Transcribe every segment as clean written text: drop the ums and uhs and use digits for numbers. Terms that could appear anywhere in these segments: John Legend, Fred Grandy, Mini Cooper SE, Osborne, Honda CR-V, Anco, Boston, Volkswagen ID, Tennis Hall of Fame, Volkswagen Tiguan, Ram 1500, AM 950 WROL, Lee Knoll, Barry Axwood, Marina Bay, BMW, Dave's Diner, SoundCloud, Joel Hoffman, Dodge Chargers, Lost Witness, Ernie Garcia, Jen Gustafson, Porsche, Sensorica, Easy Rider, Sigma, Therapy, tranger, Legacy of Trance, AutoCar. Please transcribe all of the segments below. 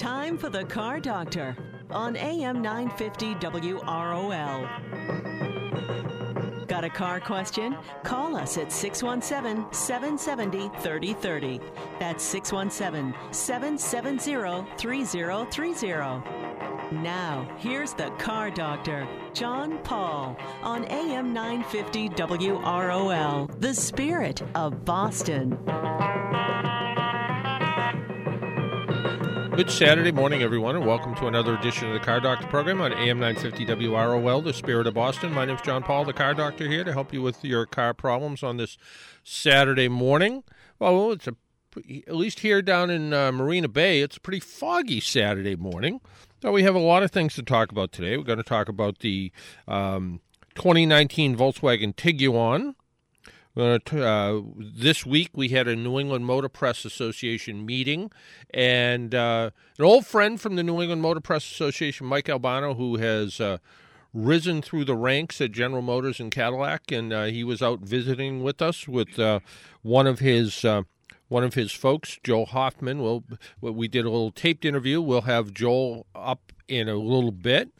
time for the Car Doctor on AM 950 WROL. Got a car question? Call us at 617-770-3030. That's 617-770-3030. Now, here's the Car Doctor, John Paul, on AM 950 WROL, the spirit of Boston. Good Saturday morning, everyone, and welcome to another edition of the Car Doctor program on AM 950 WROL, the spirit of Boston. My name is John Paul, the Car Doctor, here to help you with your car problems on this Saturday morning. Well, it's at least here down in Marina Bay, it's a pretty foggy Saturday morning. So we have a lot of things to talk about today. We're going to talk about the 2019 Volkswagen Tiguan. This week we had a New England Motor Press Association meeting, and an old friend from the New England Motor Press Association, Mike Albano, who has risen through the ranks at General Motors and Cadillac, and he was out visiting with us with one of his folks, Joel Hoffman. We did a little taped interview. We'll have Joel up in a little bit.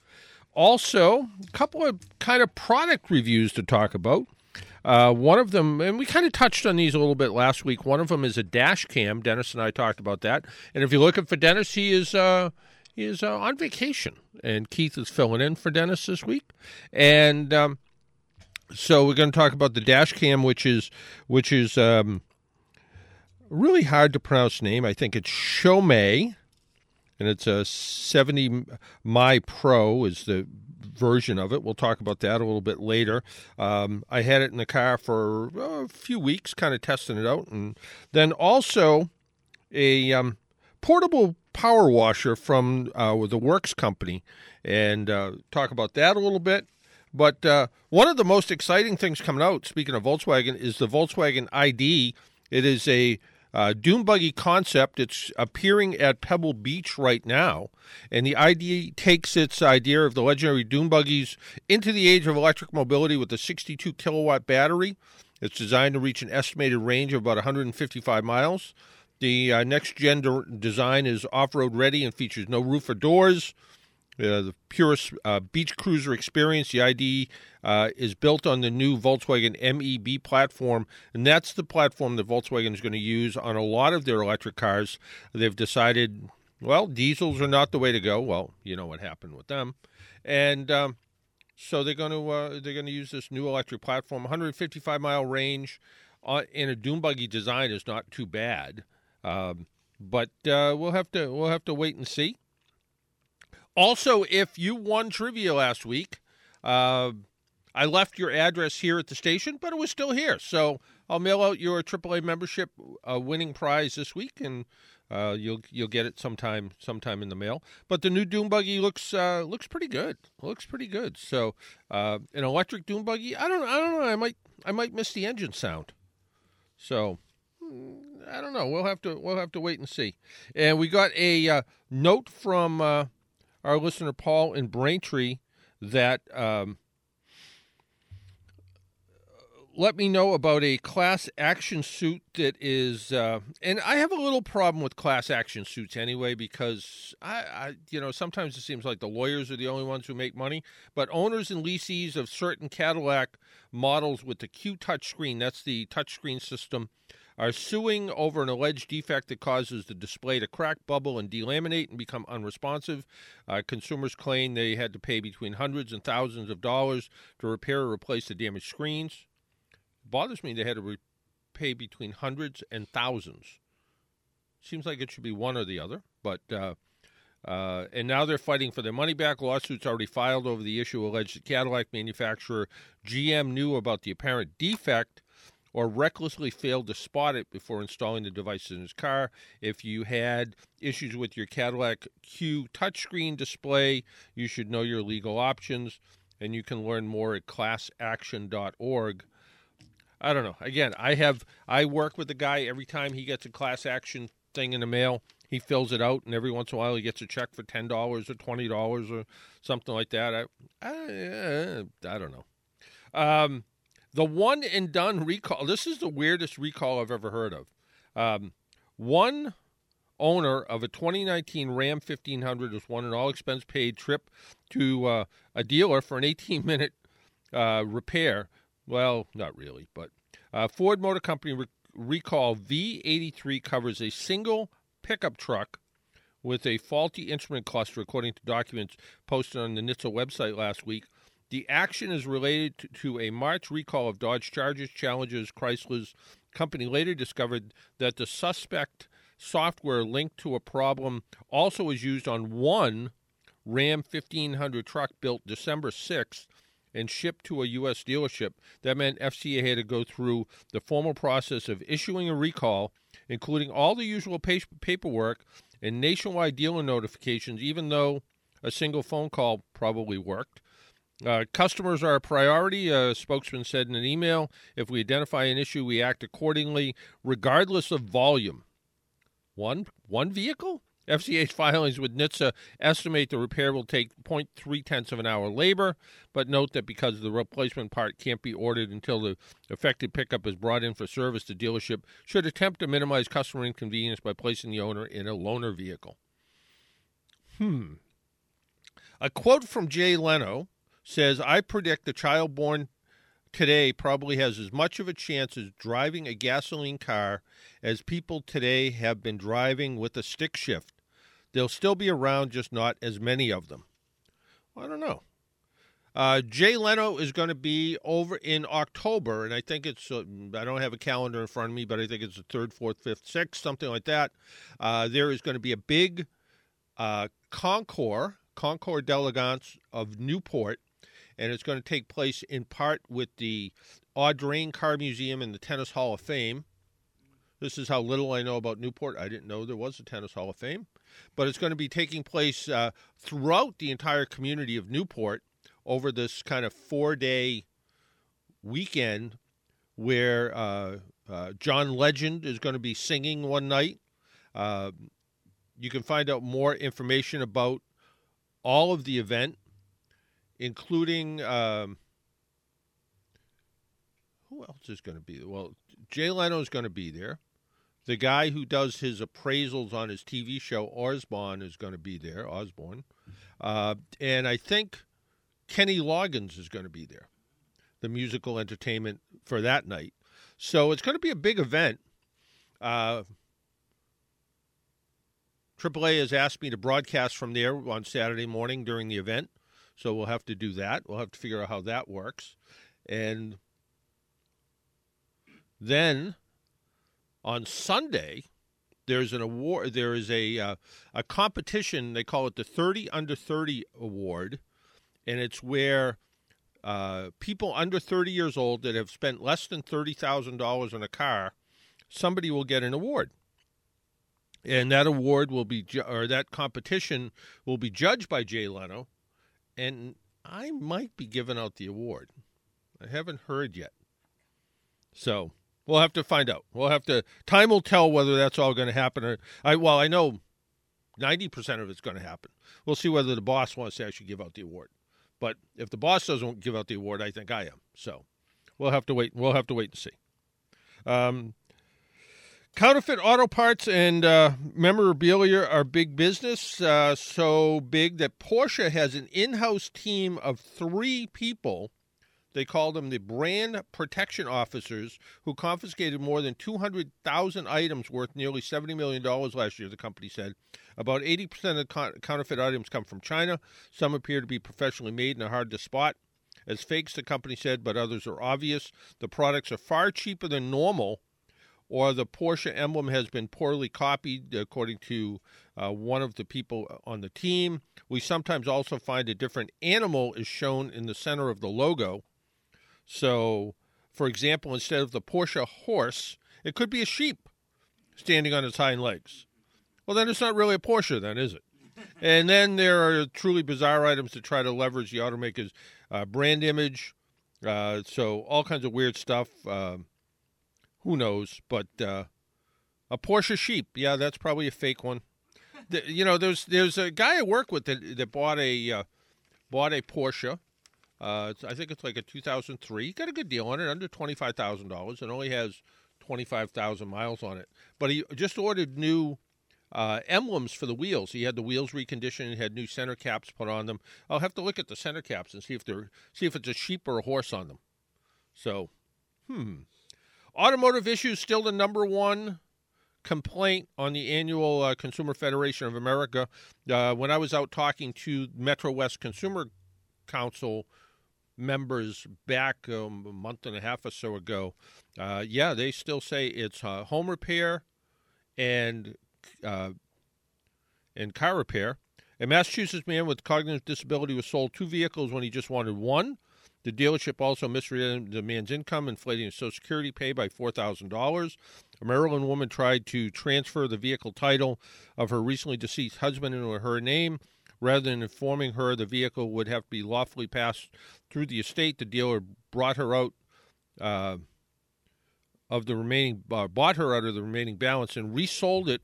Also, a couple of kind of product reviews to talk about. One of them, and we kind of touched on these a little bit last week, one of them is a dash cam. Dennis and I talked about that. And if you're looking for Dennis, he is on vacation. And Keith is filling in for Dennis this week. And so we're going to talk about the dash cam, which is really hard to pronounce name. I think it's Xiaomi, and it's a 70mai Pro is the version of it. We'll talk about that a little bit later. I had it in the car for a few weeks, kind of testing it out. And then also a portable power washer from the Works company, and talk about that a little bit. But one of the most exciting things coming out, speaking of Volkswagen, is the Volkswagen ID. It is a dune buggy concept. It's appearing at Pebble Beach right now, and the ID takes its idea of the legendary dune buggies into the age of electric mobility with a 62-kilowatt battery. It's designed to reach an estimated range of about 155 miles. The next-gen design is off-road ready and features no roof or doors. The purest beach cruiser experience. The ID is built on the new Volkswagen MEB platform, and that's the platform that Volkswagen is going to use on a lot of their electric cars. They've decided, well, diesels are not the way to go. Well, you know what happened with them, and so they're going to use this new electric platform. 155-mile range in a dune buggy design is not too bad, but we'll have to wait and see. Also, if you won trivia last week, I left your address here at the station, but it was still here. So I'll mail out your AAA membership winning prize this week, and you'll get it sometime in the mail. But the new dune buggy looks pretty good. Looks pretty good. So an electric dune buggy. I don't know. I might miss the engine sound. So. I don't know. We'll have to wait and see. And we got a note from our listener, Paul, in Braintree, that let me know about a class action suit that is, and I have a little problem with class action suits anyway, because I sometimes it seems like the lawyers are the only ones who make money, but owners and leasees of certain Cadillac models with the Q touchscreen, that's the touchscreen system, are suing over an alleged defect that causes the display to crack, bubble, and delaminate and become unresponsive. Consumers claim they had to pay between hundreds and thousands of dollars to repair or replace the damaged screens. It bothers me they had to pay between hundreds and thousands. Seems like it should be one or the other, but... and now they're fighting for their money back. Lawsuits already filed over the issue alleged that Cadillac manufacturer GM knew about the apparent defect or recklessly failed to spot it before installing the device in his car. If you had issues with your Cadillac Q touchscreen display, you should know your legal options, and you can learn more at classaction.org. I don't know. Again, I work with the guy. Every time he gets a class action thing in the mail, he fills it out, and every once in a while he gets a check for $10 or $20 or something like that. I don't know. The one-and-done recall. This is the weirdest recall I've ever heard of. One owner of a 2019 Ram 1500 has won an all-expense-paid trip to a dealer for an 18-minute repair. Well, not really, but Ford Motor Company recall V83 covers a single pickup truck with a faulty instrument cluster, according to documents posted on the NHTSA website last week. The action is related to a March recall of Dodge Chargers, Challengers, Chryslers. Company later discovered that the suspect software linked to a problem also was used on one Ram 1500 truck built December 6th and shipped to a U.S. dealership. That meant FCA had to go through the formal process of issuing a recall, including all the usual paperwork and nationwide dealer notifications, even though a single phone call probably worked. Customers are a priority, a spokesman said in an email. If we identify an issue, we act accordingly, regardless of volume. One vehicle? FCA's filings with NHTSA estimate the repair will take 0.3 of an hour labor, but note that because the replacement part can't be ordered until the affected pickup is brought in for service, the dealership should attempt to minimize customer inconvenience by placing the owner in a loaner vehicle. A quote from Jay Leno says, I predict the child born today probably has as much of a chance as driving a gasoline car as people today have been driving with a stick shift. They'll still be around, just not as many of them. Well, I don't know. Jay Leno is going to be over in October, and I think it's, I don't have a calendar in front of me, but I think it's the 3rd, 4th, 5th, 6th, something like that. There is going to be a big Concours d'Elegance of Newport, and it's going to take place in part with the Audrain Car Museum and the Tennis Hall of Fame. This is how little I know about Newport. I didn't know there was a Tennis Hall of Fame. But it's going to be taking place throughout the entire community of Newport over this kind of 4-day weekend where John Legend is going to be singing one night. You can find out more information about all of the event, including, who else is going to be there? Well, Jay Leno is going to be there. The guy who does his appraisals on his TV show, Osborne, is going to be there, Osborne. And I think Kenny Loggins is going to be there, the musical entertainment for that night. So it's going to be a big event. AAA has asked me to broadcast from there on Saturday morning during the event. So we'll have to do that. We'll have to figure out how that works. And then on Sunday, there's an award. There is a competition. They call it the 30 Under 30 Award. And it's where people under 30 years old that have spent less than $30,000 on a car, somebody will get an award. And that award will be, or that competition will be judged by Jay Leno. And I might be giving out the award. I haven't heard yet. So we'll have to find out. We'll have to, time will tell whether that's all going to happen. Or I know 90% of it's going to happen. We'll see whether the boss wants to actually give out the award. But if the boss doesn't give out the award, I think I am. So we'll have to wait. We'll have to wait and see. Counterfeit auto parts and memorabilia are big business, so big that Porsche has an in-house team of 3 people. They call them the brand protection officers, who confiscated more than 200,000 items worth nearly $70 million last year, the company said. About 80% of counterfeit items come from China. Some appear to be professionally made and are hard to spot as fakes, the company said, but others are obvious. The products are far cheaper than normal, or the Porsche emblem has been poorly copied, according to one of the people on the team. We sometimes also find a different animal is shown in the center of the logo. So, for example, instead of the Porsche horse, it could be a sheep standing on its hind legs. Well, then it's not really a Porsche then, is it? And then there are truly bizarre items to try to leverage the automaker's brand image. So all kinds of weird stuff. Who knows, but a Porsche sheep, yeah, that's probably a fake one. There's a guy I work with that bought a Porsche. I think it's like a 2003. He got a good deal on it, under $25,000. It only has 25,000 miles on it. But he just ordered new emblems for the wheels. He had the wheels reconditioned, had new center caps put on them. I'll have to look at the center caps and see if it's a sheep or a horse on them. So, Automotive issues still the number one complaint on the annual Consumer Federation of America. When I was out talking to Metro West Consumer Council members back a month and a half or so ago, they still say it's home repair and car repair. A Massachusetts man with cognitive disability was sold two vehicles when he just wanted one. The dealership also misread the man's income, inflating his Social Security pay by $4,000. A Maryland woman tried to transfer the vehicle title of her recently deceased husband into her name. Rather than informing her the vehicle would have to be lawfully passed through the estate, the dealer bought her out of the remaining balance and resold it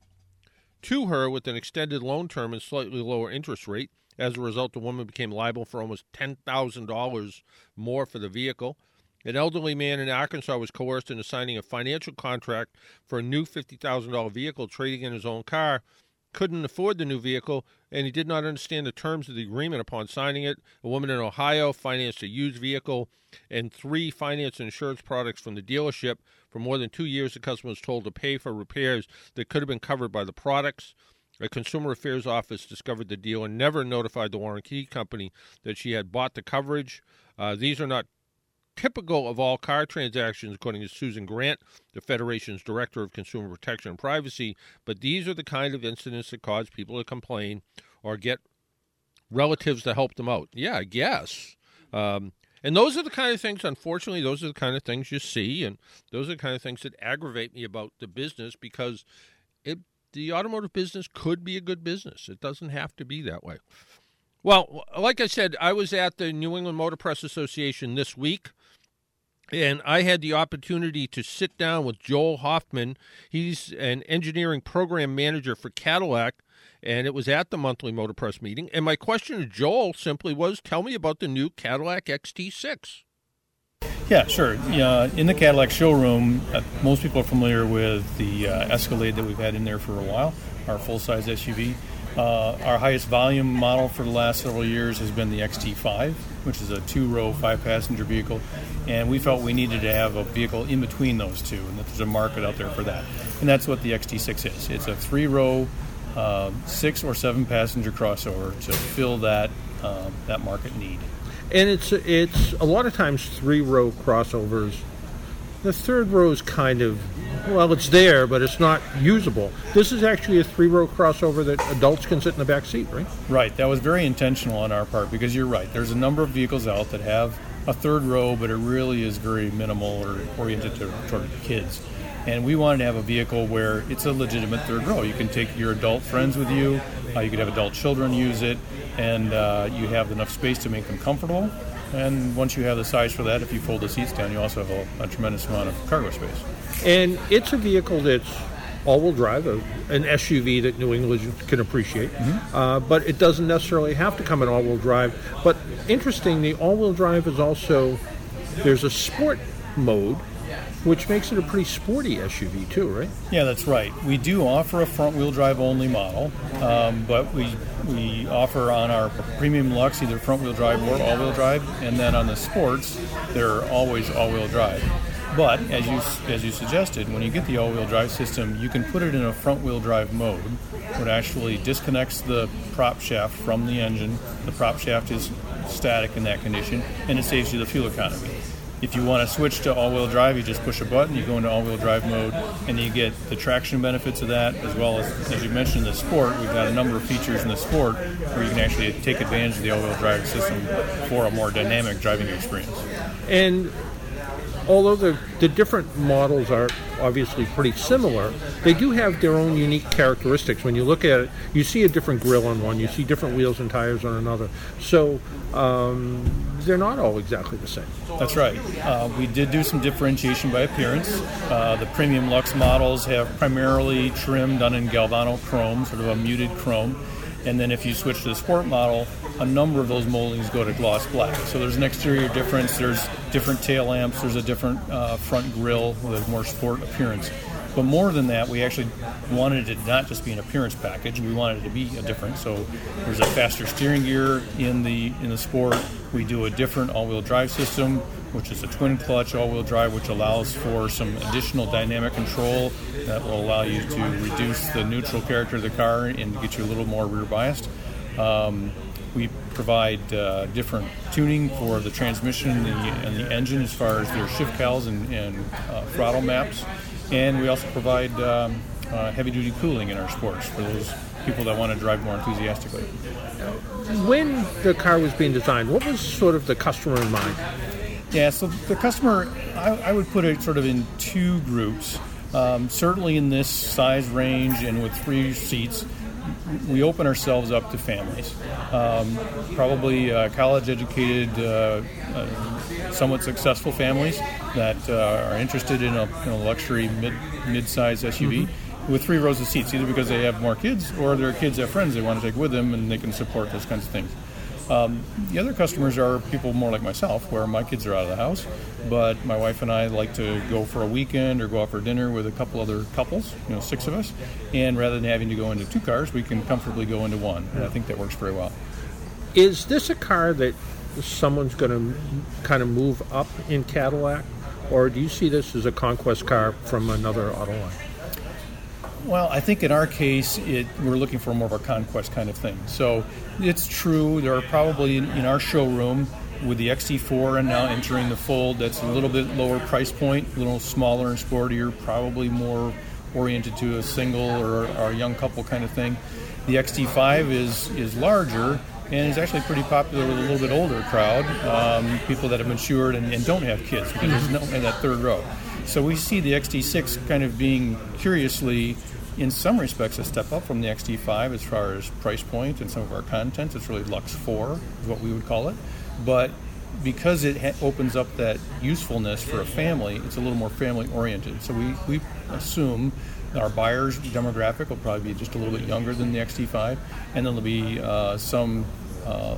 to her with an extended loan term and slightly lower interest rate. As a result, the woman became liable for almost $10,000 more for the vehicle. An elderly man in Arkansas was coerced into signing a financial contract for a new $50,000 vehicle, trading in his own car. Couldn't afford the new vehicle, and he did not understand the terms of the agreement upon signing it. A woman in Ohio financed a used vehicle and three finance and insurance products from the dealership. For more than 2 years, the customer was told to pay for repairs that could have been covered by the products. A consumer affairs office discovered the deal and never notified the warranty company that she had bought the coverage. These are not typical of all car transactions, according to Susan Grant, the Federation's Director of Consumer Protection and Privacy, but these are the kind of incidents that cause people to complain or get relatives to help them out. Yeah, I guess. And those are the kind of things, unfortunately, those are the kind of things you see, and those are the kind of things that aggravate me about the business, because the automotive business could be a good business. It doesn't have to be that way. Well, like I said, I was at the New England Motor Press Association this week, and I had the opportunity to sit down with Joel Hoffman. He's an engineering program manager for Cadillac, and it was at the monthly Motor Press meeting. And my question to Joel simply was, tell me about the new Cadillac XT6. Yeah, sure. In the Cadillac showroom, most people are familiar with the Escalade that we've had in there for a while, our full-size SUV. Our highest volume model for the last several years has been the XT5, which is a two-row, five-passenger vehicle, and we felt we needed to have a vehicle in between those two, and that there's a market out there for that. And that's what the XT6 is. It's a three-row, six- or seven-passenger crossover to fill that that market need. And it's a lot of times three-row crossovers. The third row is kind of, well, it's there, but it's not usable. This is actually a three-row crossover that adults can sit in the back seat, right? Right. That was very intentional on our part, because you're right. There's a number of vehicles out that have a third row, but it really is very minimal or oriented toward kids. And we wanted to have a vehicle where it's a legitimate third row. You can take your adult friends with you. You could have adult children use it. And you have enough space to make them comfortable. And once you have the size for that, if you fold the seats down, you also have a tremendous amount of cargo space. And it's a vehicle that's all-wheel drive, an SUV that New England can appreciate. Mm-hmm. But it doesn't necessarily have to come in all-wheel drive. But interesting, the all-wheel drive is also, there's a sport mode, which makes it a pretty sporty SUV too, right? Yeah, that's right. We do offer a front-wheel drive only model, but we offer on our premium luxe either front-wheel drive or all-wheel drive, and then on the sports, they're always all-wheel drive. But as you suggested, when you get the all-wheel drive system, you can put it in a front-wheel drive mode, which actually disconnects the prop shaft from the engine. The prop shaft is static in that condition, and it saves you the fuel economy. If you want to switch to all-wheel drive, you just push a button, you go into all-wheel drive mode, and you get the traction benefits of that, as well as you mentioned, the sport. We've got a number of features in the sport where you can actually take advantage of the all-wheel drive system for a more dynamic driving experience. And although the different models are obviously pretty similar, they do have their own unique characteristics. When you look at it, you see a different grille on one, you see different wheels and tires on another. So they're not all exactly the same. That's right. We did do some differentiation by appearance. The premium luxe models have primarily trim done in Galvano chrome, sort of a muted chrome. And then if you switch to the sport model, a number of those moldings go to gloss black. So there's an exterior difference, there's different tail lamps, there's a different front grille with a more sport appearance. But more than that, we actually wanted it not just be an appearance package. We wanted it to be a different. So there's a faster steering gear in the Sport. We do a different all-wheel drive system, which is a twin clutch all-wheel drive, which allows for some additional dynamic control that will allow you to reduce the neutral character of the car and get you a little more rear biased. We provide different tuning for the transmission and the engine as far as their shift cals and throttle maps. And we also provide heavy-duty cooling in our Sports for those people that want to drive more enthusiastically. When the car was being designed, what was sort of the customer in mind? Yeah, so the customer, I would put it sort of in two groups. Certainly in this size range and with 3 seats, we open ourselves up to families. Probably college-educated, somewhat successful families that are interested in a luxury mid-size SUV mm-hmm. with 3 rows of seats, either because they have more kids or their kids have friends they want to take with them and they can support those kinds of things. The other customers are people more like myself, where my kids are out of the house, but my wife and I like to go for a weekend or go out for dinner with a couple other couples, 6 of us, and rather than having to go into 2 cars, we can comfortably go into one, and I think that works very well. Is this a car that someone's going to kind of move up in Cadillac, or do you see this as a conquest car from another auto line? Well, I think in our case, we're looking for more of a conquest kind of thing. So it's true, there are probably in our showroom with the XT4 and now entering the Fold, that's a little bit lower price point, a little smaller and sportier, probably more oriented to a single or a young couple kind of thing. The XT5 is larger and is actually pretty popular with a little bit older crowd, people that have matured and don't have kids, because there's no in that third row. So we see the XT6 kind of being curiously, in some respects, a step up from the XT5 as far as price point and some of our content. It's really Lux 4 is what we would call it. But because it opens up that usefulness for a family, it's a little more family-oriented. So we assume our buyer's demographic will probably be just a little bit younger than the XT5. And then there'll be some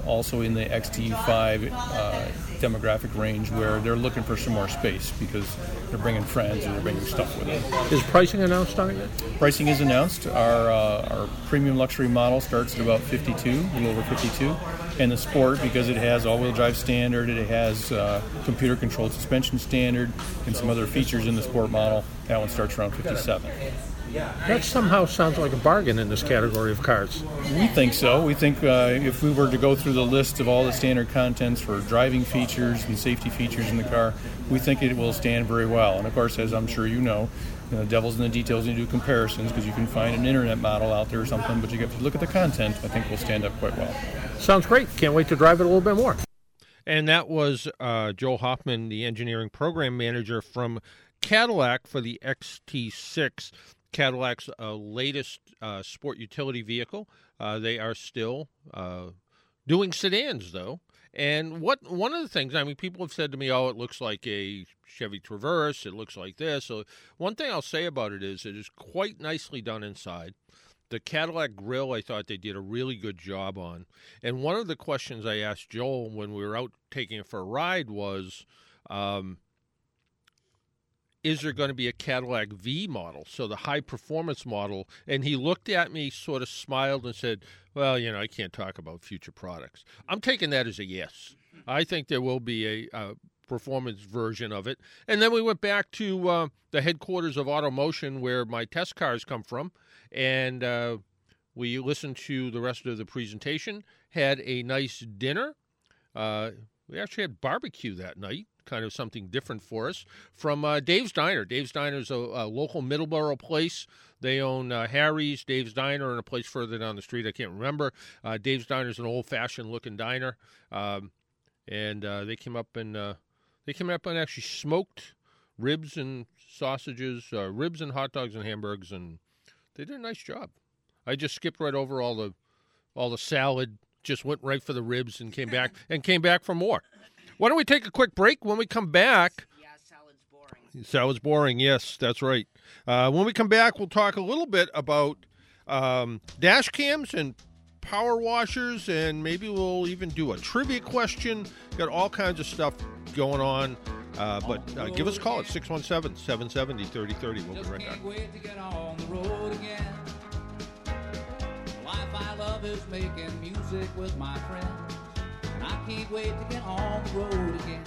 also in the XT5 demographic range where they're looking for some more space because they're bringing friends and they're bringing stuff with them. Is pricing announced on it? Pricing is announced. Our premium luxury model starts at about 52, a little over 52. And the Sport, because it has all-wheel drive standard, it has computer-controlled suspension standard, and some other features in the Sport model, that one starts around 57. That somehow sounds like a bargain in this category of cars. We think so. We think if we were to go through the list of all the standard contents for driving features and safety features in the car, we think it will stand very well. And of course, as I'm sure you know, the devil's in the details when you do comparisons, because you can find an internet model out there or something, but you have to look at the content. I think we'll stand up quite well. Sounds great. Can't wait to drive it a little bit more. And that was Joel Hoffman, the engineering program manager from Cadillac for the XT6. Cadillac's latest sport utility vehicle. They are still doing sedans, though. And one of the things, people have said to me, it looks like a Chevy Traverse, it looks like this. So one thing I'll say about it is quite nicely done inside. The Cadillac grille, I thought they did a really good job on. And one of the questions I asked Joel when we were out taking it for a ride was, is there going to be a Cadillac V model, so the high-performance model? And he looked at me, sort of smiled, and said, I can't talk about future products. I'm taking that as a yes. I think there will be a performance version of it. And then we went back to the headquarters of AutoMotion, where my test cars come from, and we listened to the rest of the presentation, had a nice dinner. We actually had barbecue that night. Kind of something different for us, from Dave's Diner. Dave's Diner is a local Middleborough place. They own Harry's, Dave's Diner, and a place further down the street I can't remember. Dave's Diner is an old-fashioned looking diner, and they came up and actually smoked ribs and sausages, ribs and hot dogs and hamburgers, and they did a nice job. I just skipped right over all the salad, just went right for the ribs, and came back for more. Why don't we take a quick break? When we come back... Yeah, salad's boring. Salad's boring, yes, that's right. When we come back, we'll talk a little bit about dash cams and power washers, and maybe we'll even do a trivia question. Got all kinds of stuff going on But give us a call at 617-770-3030. We'll be right back. Wait to get on the road again. The life I love is making music with my friends. And I can't wait to get on the road again.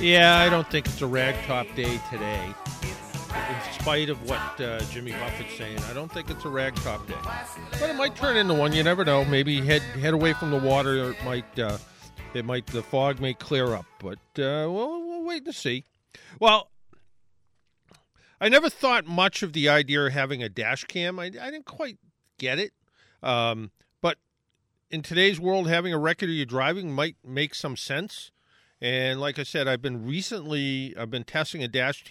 Yeah, I don't think it's a ragtop day today. In spite of what Jimmy Buffett's saying, I don't think it's a ragtop day. But it might turn into one. You never know. Maybe head away from the water. The fog may clear up. But we'll wait and see. Well, I never thought much of the idea of having a dash cam. I didn't quite get it. But in today's world, having a record of your driving might make some sense. And like I said, I've been testing a dash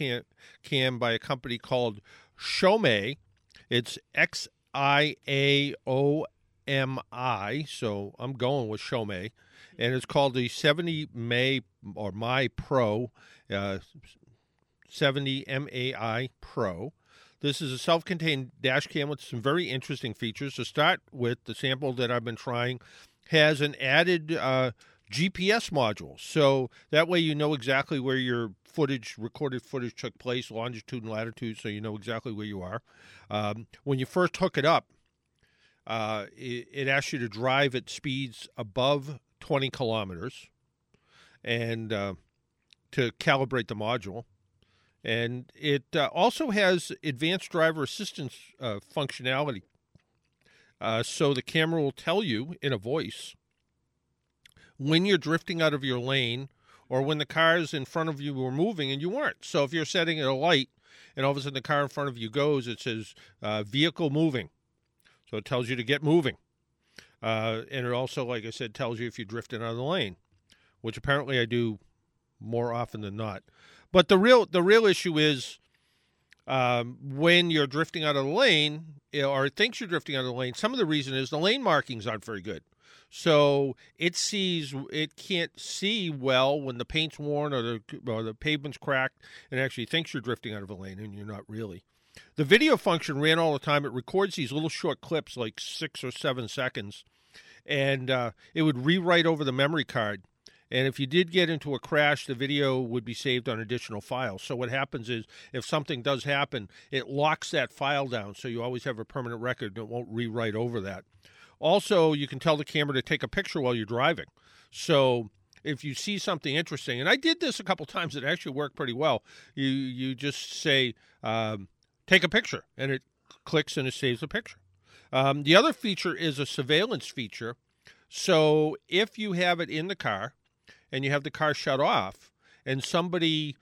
cam by a company called Xiaomi. It's Xiaomi, so I'm going with Xiaomi. And it's called the 70mai or My Pro, 70mai Pro. This is a self-contained dash cam with some very interesting features. To start with, the sample that I've been trying has an added GPS module, so that way you know exactly where your recorded footage took place, longitude and latitude, so you know exactly where you are. When you first hook it up, it asks you to drive at speeds above 20 kilometers and to calibrate the module. And it also has advanced driver assistance functionality. So the camera will tell you in a voice when you're drifting out of your lane or when the cars in front of you were moving and you weren't. So if you're setting at a light and all of a sudden the car in front of you goes, it says vehicle moving. So it tells you to get moving. And it also, like I said, tells you if you're drifting out of the lane, which apparently I do more often than not. But the real issue is when you're drifting out of the lane, or it thinks you're drifting out of the lane, some of the reason is the lane markings aren't very good. So it can't see well when the paint's worn or the pavement's cracked, and actually thinks you're drifting out of a lane, and you're not really. The video function ran all the time. It records these little short clips, like 6 or 7 seconds, and it would rewrite over the memory card. And if you did get into a crash, the video would be saved on additional files. So what happens is, if something does happen, it locks that file down, so you always have a permanent record, and it won't rewrite over that. Also, you can tell the camera to take a picture while you're driving. So if you see something interesting, and I did this a couple times, it actually worked pretty well. You just say, take a picture, and it clicks and it saves the picture. The other feature is a surveillance feature. So if you have it in the car and you have the car shut off and somebody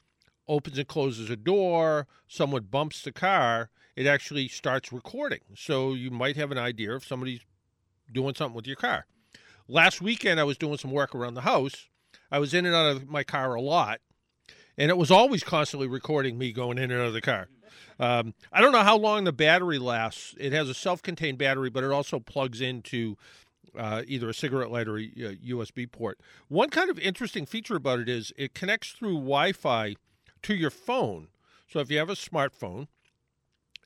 opens and closes a door, someone bumps the car, it actually starts recording. So you might have an idea if somebody's doing something with your car. Last weekend, I was doing some work around the house. I was in and out of my car a lot, and it was always constantly recording me going in and out of the car. I don't know how long the battery lasts. It has a self-contained battery, but it also plugs into either a cigarette lighter or a USB port. One kind of interesting feature about it is it connects through Wi-Fi to your phone. So if you have a smartphone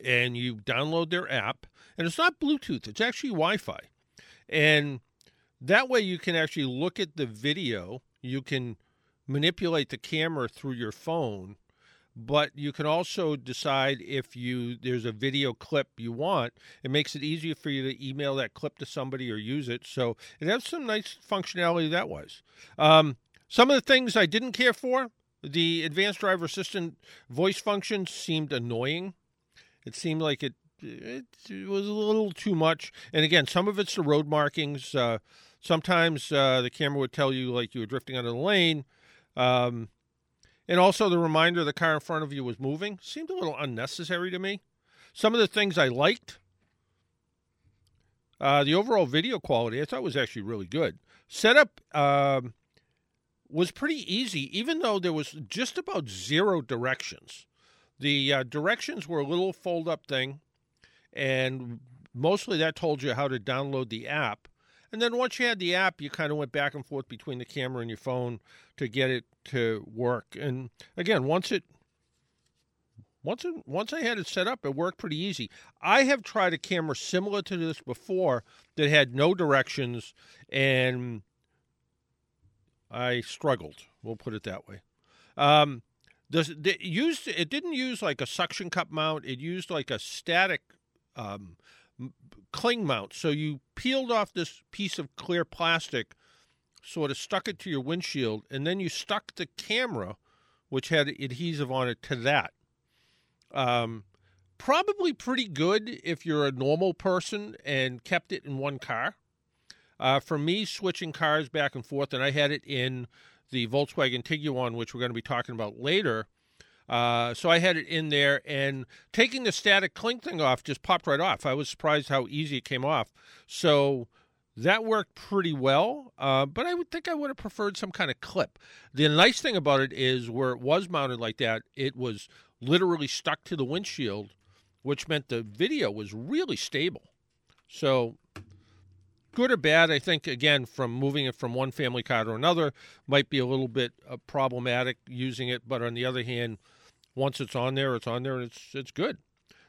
and you download their app, and it's not Bluetooth, it's actually Wi-Fi. And that way you can actually look at the video. You can manipulate the camera through your phone, but you can also decide if there's a video clip you want. It makes it easier for you to email that clip to somebody or use it. So it has some nice functionality that was. Some of the things I didn't care for, the advanced driver assistant voice function seemed annoying. It seemed like it was a little too much. And again, some of it's the road markings. Sometimes the camera would tell you, like, you were drifting out of the lane. And also the reminder the car in front of you was moving seemed a little unnecessary to me. Some of the things I liked, the overall video quality I thought was actually really good. Setup was pretty easy, even though there was just about zero directions. The directions were a little fold-up thing, and mostly that told you how to download the app. And then once you had the app, you kind of went back and forth between the camera and your phone to get it to work. And again, once I had it set up, it worked pretty easy. I have tried a camera similar to this before that had no directions, and I struggled. We'll put it that way. It didn't use like a suction cup mount. It used like a static cling mount. So you peeled off this piece of clear plastic, sort of stuck it to your windshield, and then you stuck the camera, which had adhesive on it, to that. Probably pretty good if you're a normal person and kept it in one car. For me, switching cars back and forth, and I had it in the Volkswagen Tiguan, which we're going to be talking about later. So I had it in there, and taking the static cling thing off just popped right off. I was surprised how easy it came off. So that worked pretty well, but I would think I would have preferred some kind of clip. The nice thing about it is where it was mounted like that, it was literally stuck to the windshield, which meant the video was really stable. So good or bad, I think, again, from moving it from one family car to another might be a little bit problematic using it. But on the other hand, once it's on there, and it's good.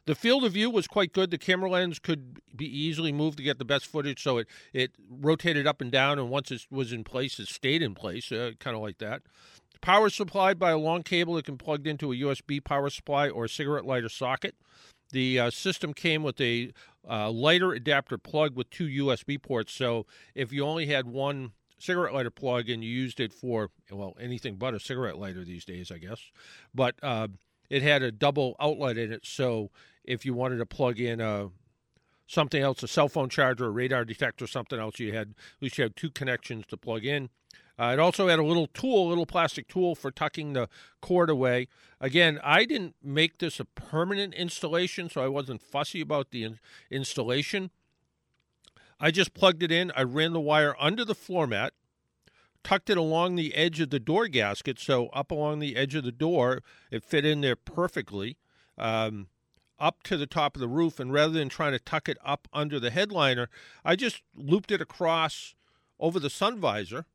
The field of view was quite good. The camera lens could be easily moved to get the best footage, so it rotated up and down, and once it was in place, it stayed in place, kind of like that. The power is supplied by a long cable that can be plugged into a USB power supply or a cigarette lighter socket. The system came with a lighter adapter plug with two USB ports, so if you only had one cigarette lighter plug and you used it for, well, anything but a cigarette lighter these days, I guess, but it had a double outlet in it, so if you wanted to plug in something else, a cell phone charger, a radar detector, something else, at least you had two connections to plug in. It also had a little plastic tool for tucking the cord away. Again, I didn't make this a permanent installation, so I wasn't fussy about the installation. I just plugged it in. I ran the wire under the floor mat, tucked it along the edge of the door gasket, so up along the edge of the door, it fit in there perfectly, up to the top of the roof. And rather than trying to tuck it up under the headliner, I just looped it across over the sun visor,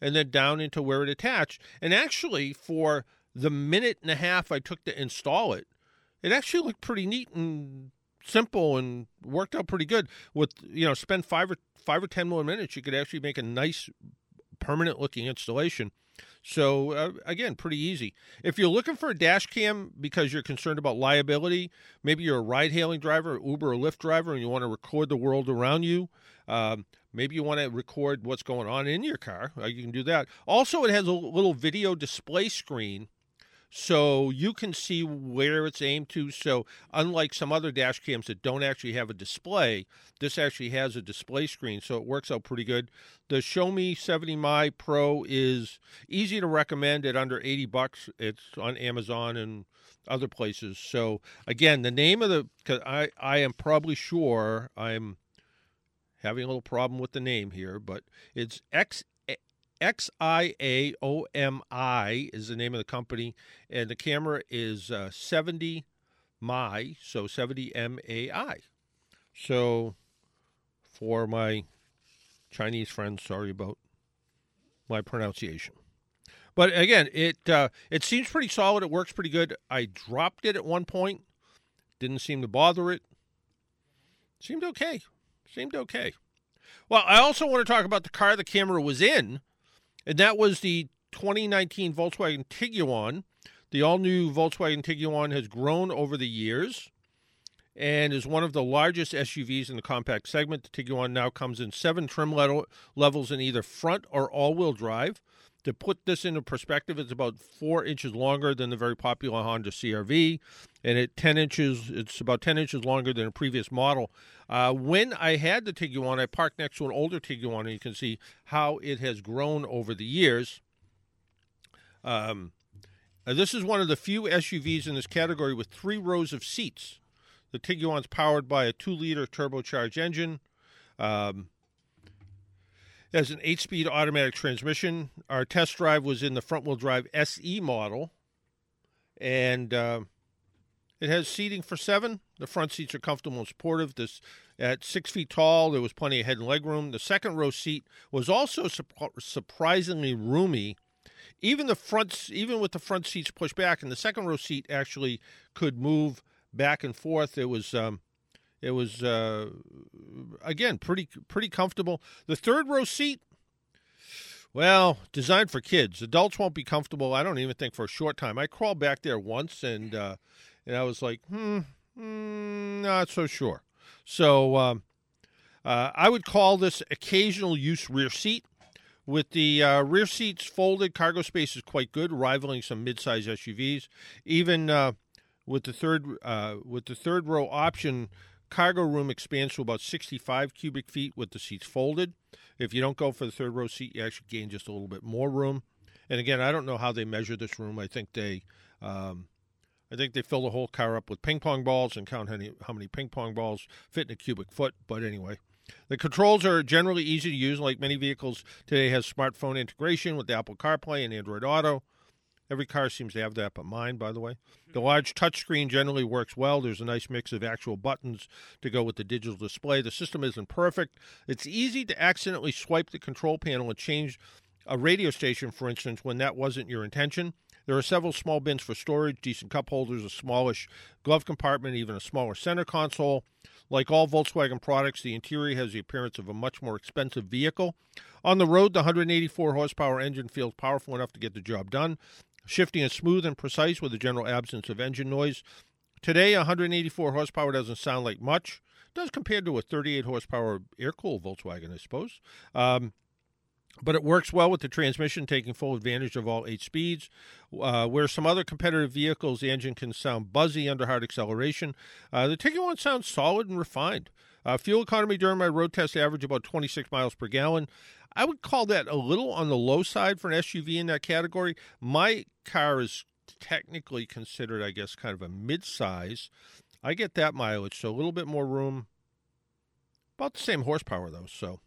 and then down into where it attached. And actually, for the minute and a half I took to install it, it actually looked pretty neat and simple and worked out pretty good. With, spend five or 10 more minutes, you could actually make a nice permanent-looking installation. So, again, pretty easy. If you're looking for a dash cam because you're concerned about liability, maybe you're a ride-hailing driver, Uber or Lyft driver, and you want to record the world around you, maybe you want to record what's going on in your car. You can do that. Also, it has a little video display screen, so you can see where it's aimed to. So unlike some other dash cams that don't actually have a display, this actually has a display screen, so it works out pretty good. The Xiaomi 70mai Pro is easy to recommend at under $80. It's on Amazon and other places. So, again, the name of the – because I am probably sure I'm having a little problem with the name here, but it's XIAOMI is the name of the company, and the camera is 70mai, so 70MAI. So for my Chinese friends, sorry about my pronunciation. But again, it seems pretty solid. It works pretty good. I dropped it at one point. Didn't seem to bother it. Seemed okay. Well, I also want to talk about the car the camera was in, and that was the 2019 Volkswagen Tiguan. The all-new Volkswagen Tiguan has grown over the years and is one of the largest SUVs in the compact segment. The Tiguan now comes in 7 trim levels in either front or all-wheel drive. To put this into perspective, it's about 4 inches longer than the very popular Honda CR-V, and it's about 10 inches longer than a previous model. When I had the Tiguan, I parked next to an older Tiguan, and you can see how it has grown over the years. This is one of the few SUVs in this category with three rows of seats. The Tiguan's powered by a 2-liter turbocharged engine. It has an 8-speed automatic transmission. Our test drive was in the front-wheel drive SE model. And it has seating for 7. The front seats are comfortable and supportive. This, at 6 feet tall, there was plenty of head and leg room. The second row seat was also surprisingly roomy. Even with the front seats pushed back, and the second row seat actually could move back and forth. It was again pretty comfortable. The third row seat, well, designed for kids. Adults won't be comfortable. I don't even think for a short time. I crawled back there once, and I was like, not so sure. So I would call this occasional use rear seat. With the rear seats folded, cargo space is quite good, rivaling some midsize SUVs. Even with the third row option, cargo room expands to about 65 cubic feet with the seats folded. If you don't go for the third row seat, you actually gain just a little bit more room. And again, I don't know how they measure this room. I think they fill the whole car up with ping pong balls and count how many ping pong balls fit in a cubic foot. But anyway. The controls are generally easy to use, like many vehicles today has smartphone integration with Apple CarPlay and Android Auto. Every car seems to have that, but mine, by the way. The large touchscreen generally works well. There's a nice mix of actual buttons to go with the digital display. The system isn't perfect. It's easy to accidentally swipe the control panel and change a radio station, for instance, when that wasn't your intention. There are several small bins for storage, decent cup holders, a smallish glove compartment, even a smaller center console. Like all Volkswagen products, the interior has the appearance of a much more expensive vehicle. On the road, the 184-horsepower engine feels powerful enough to get the job done. Shifting is smooth and precise with a general absence of engine noise. Today, 184 horsepower doesn't sound like much. It does compare to a 38-horsepower air-cooled Volkswagen, I suppose. But it works well with the transmission, taking full advantage of all 8 speeds. Where some other competitive vehicles, the engine can sound buzzy under hard acceleration. The Tiguan sounds solid and refined. Fuel economy during my road test averaged about 26 miles per gallon. I would call that a little on the low side for an SUV in that category. My car is technically considered, I guess, kind of a midsize. I get that mileage, so a little bit more room. About the same horsepower, though, so...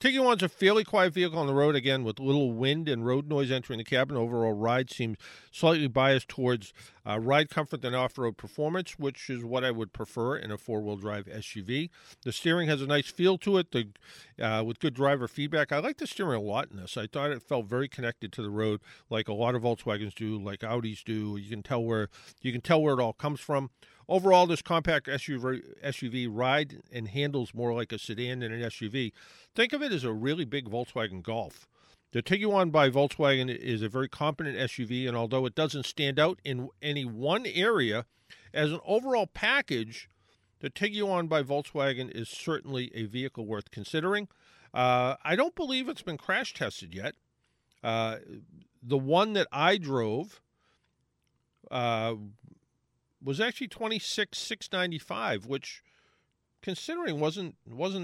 Tiguan's a fairly quiet vehicle on the road, again, with little wind and road noise entering the cabin. Overall ride seems slightly biased towards ride comfort than off-road performance, which is what I would prefer in a four-wheel drive SUV. The steering has a nice feel to it with good driver feedback. I like the steering a lot in this. I thought it felt very connected to the road, like a lot of Volkswagens do, like Audis do. You can tell where it all comes from. Overall, this compact SUV ride and handles more like a sedan than an SUV. Think of it as a really big Volkswagen Golf. The Tiguan by Volkswagen is a very competent SUV, and although it doesn't stand out in any one area, as an overall package, the Tiguan by Volkswagen is certainly a vehicle worth considering. I don't believe it's been crash tested yet. The one that I drove... was actually $26,695, which, considering, wasn't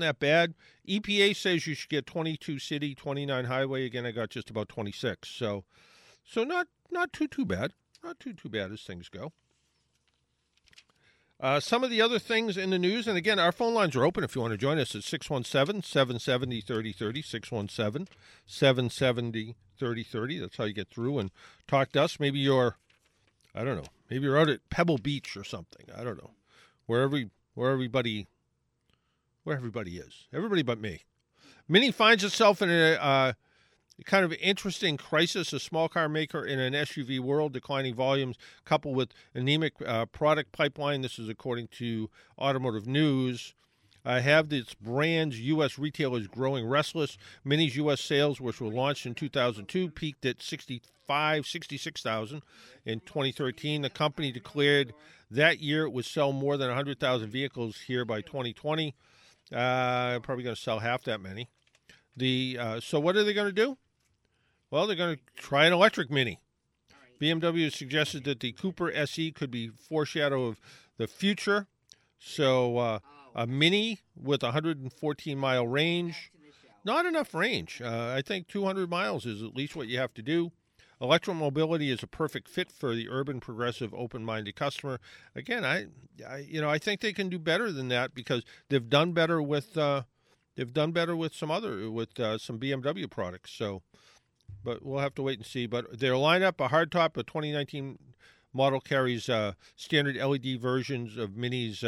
that bad. EPA says you should get 22 city, 29 highway. Again, I got just about 26, so not too bad. Not too bad as things go. Some of the other things in the news, and again, our phone lines are open if you want to join us at 617-770-3030, 617-770-3030. That's how you get through and talk to us. Maybe you're, I don't know. Maybe you're out at Pebble Beach or something. I don't know, where everybody is. Everybody but me. Mini finds itself in a kind of interesting crisis. A small car maker in an SUV world, declining volumes coupled with anemic product pipeline. This is according to Automotive News. Have its brand's U.S. retailers growing restless. Mini's U.S. sales, which were launched in 2002, peaked at 66,000 in 2013. The company declared that year it would sell more than 100,000 vehicles here by 2020. Probably going to sell half that many. So what are they going to do? Well, they're going to try an electric Mini. BMW suggested that the Cooper SE could be foreshadow of the future. So... a Mini with 114-mile range. Not enough range. I think 200 miles is at least what you have to do. Electromobility is a perfect fit for the urban, progressive, open-minded customer. Again, I think they can do better than that because they've done better with some BMW products. So, but we'll have to wait and see. But their lineup, a hardtop, a 2019 model carries standard LED versions of Mini's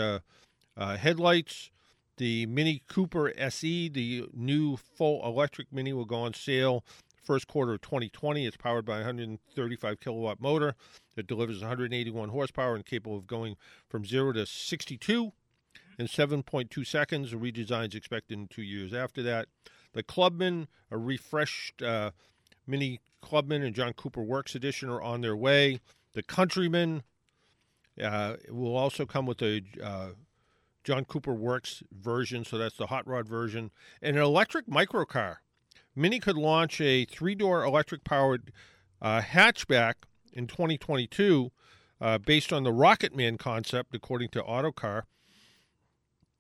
headlights. The Mini Cooper SE, the new full electric Mini, will go on sale first quarter of 2020. It's powered by a 135-kilowatt motor that delivers 181 horsepower and capable of going from 0 to 62 in 7.2 seconds. The redesign is expected in 2 years after that. The Clubman, a refreshed Mini Clubman and John Cooper Works edition, are on their way. The Countryman will also come with a John Cooper Works version, so that's the hot rod version. And an electric microcar. Mini could launch a three-door electric-powered hatchback in 2022 based on the Rocketman concept, according to Autocar.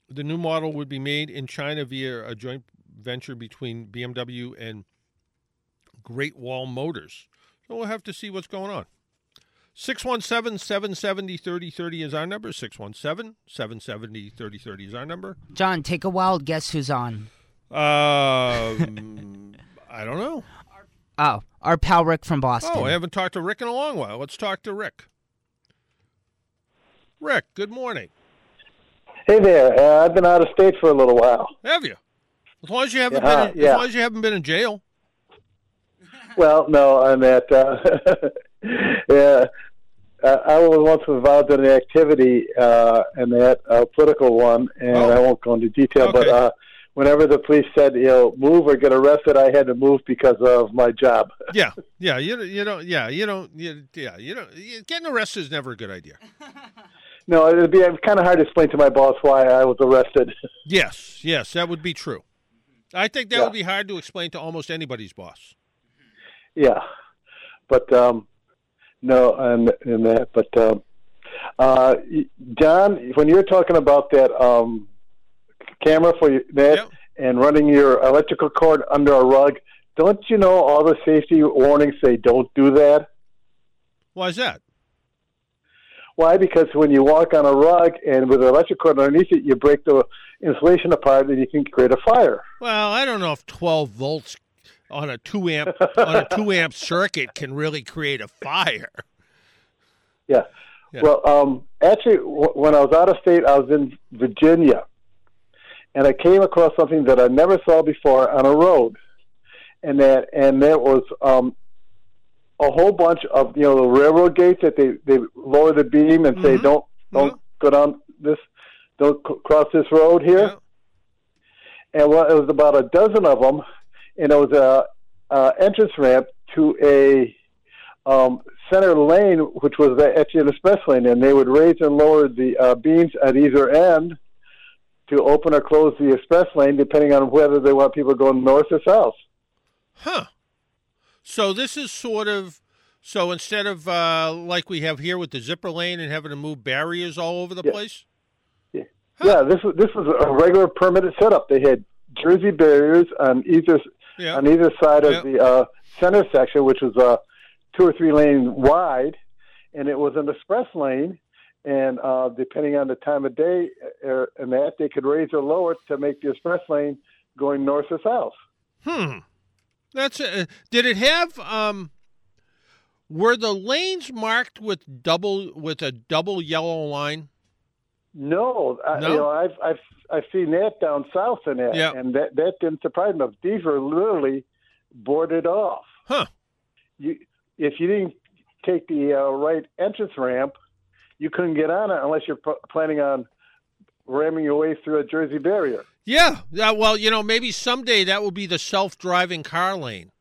The new model would be made in China via a joint venture between BMW and Great Wall Motors. So we'll have to see what's going on. 617-770-3030 is our number. 617-770-3030 is our number. John, take a wild guess who's on. I don't know. Oh, our pal Rick from Boston. Oh, I haven't talked to Rick in a long while. Let's talk to Rick. Rick, good morning. Hey there. I've been out of state for a little while. Have you? As long as you haven't been. As long as you haven't been in jail. Well, no, I'm at. Yeah, I was once involved in an activity, and that a political one, and I won't go into detail, okay. But whenever the police said, you know, move or get arrested, I had to move because of my job. Getting arrested is never a good idea. No, it would be kind of hard to explain to my boss why I was arrested. Yes, that would be true. I think that would be hard to explain to almost anybody's boss. Yeah, but... No, I'm in that. But, John, when you're talking about that camera for that and running your electrical cord under a rug, don't you know all the safety warnings say don't do that? Why is that? Why? Because when you walk on a rug and with an electric cord underneath it, you break the insulation apart and you can create a fire. Well, I don't know if 12 volts on a 2-amp circuit can really create a fire. Yeah. Well, actually, when I was out of state, I was in Virginia, and I came across something that I never saw before on a road, and that was a whole bunch of the railroad gates that they lower the beam and say don't go down this, don't cross this road here, and well, it was about a dozen of them. And it was an entrance ramp to a center lane, which was actually an express lane. And they would raise and lower the beams at either end to open or close the express lane, depending on whether they want people going north or south. Huh. So this is sort of, instead of like we have here with the zipper lane and having to move barriers all over the place? Yeah. Huh. Yeah, this was a regular permanent setup. They had Jersey barriers on either side of the center section, which was 2 or 3 lanes wide, and it was an express lane. And depending on the time of day and that, they could raise or lower it to make the express lane going north or south. That's did it have? Were the lanes marked with a double yellow line? No, I've seen that down south in that, and that didn't surprise me. These were literally boarded off. Huh? If you didn't take the right entrance ramp, you couldn't get on it unless you're planning on ramming your way through a Jersey barrier. Yeah. Well, maybe someday that will be the self-driving car lane.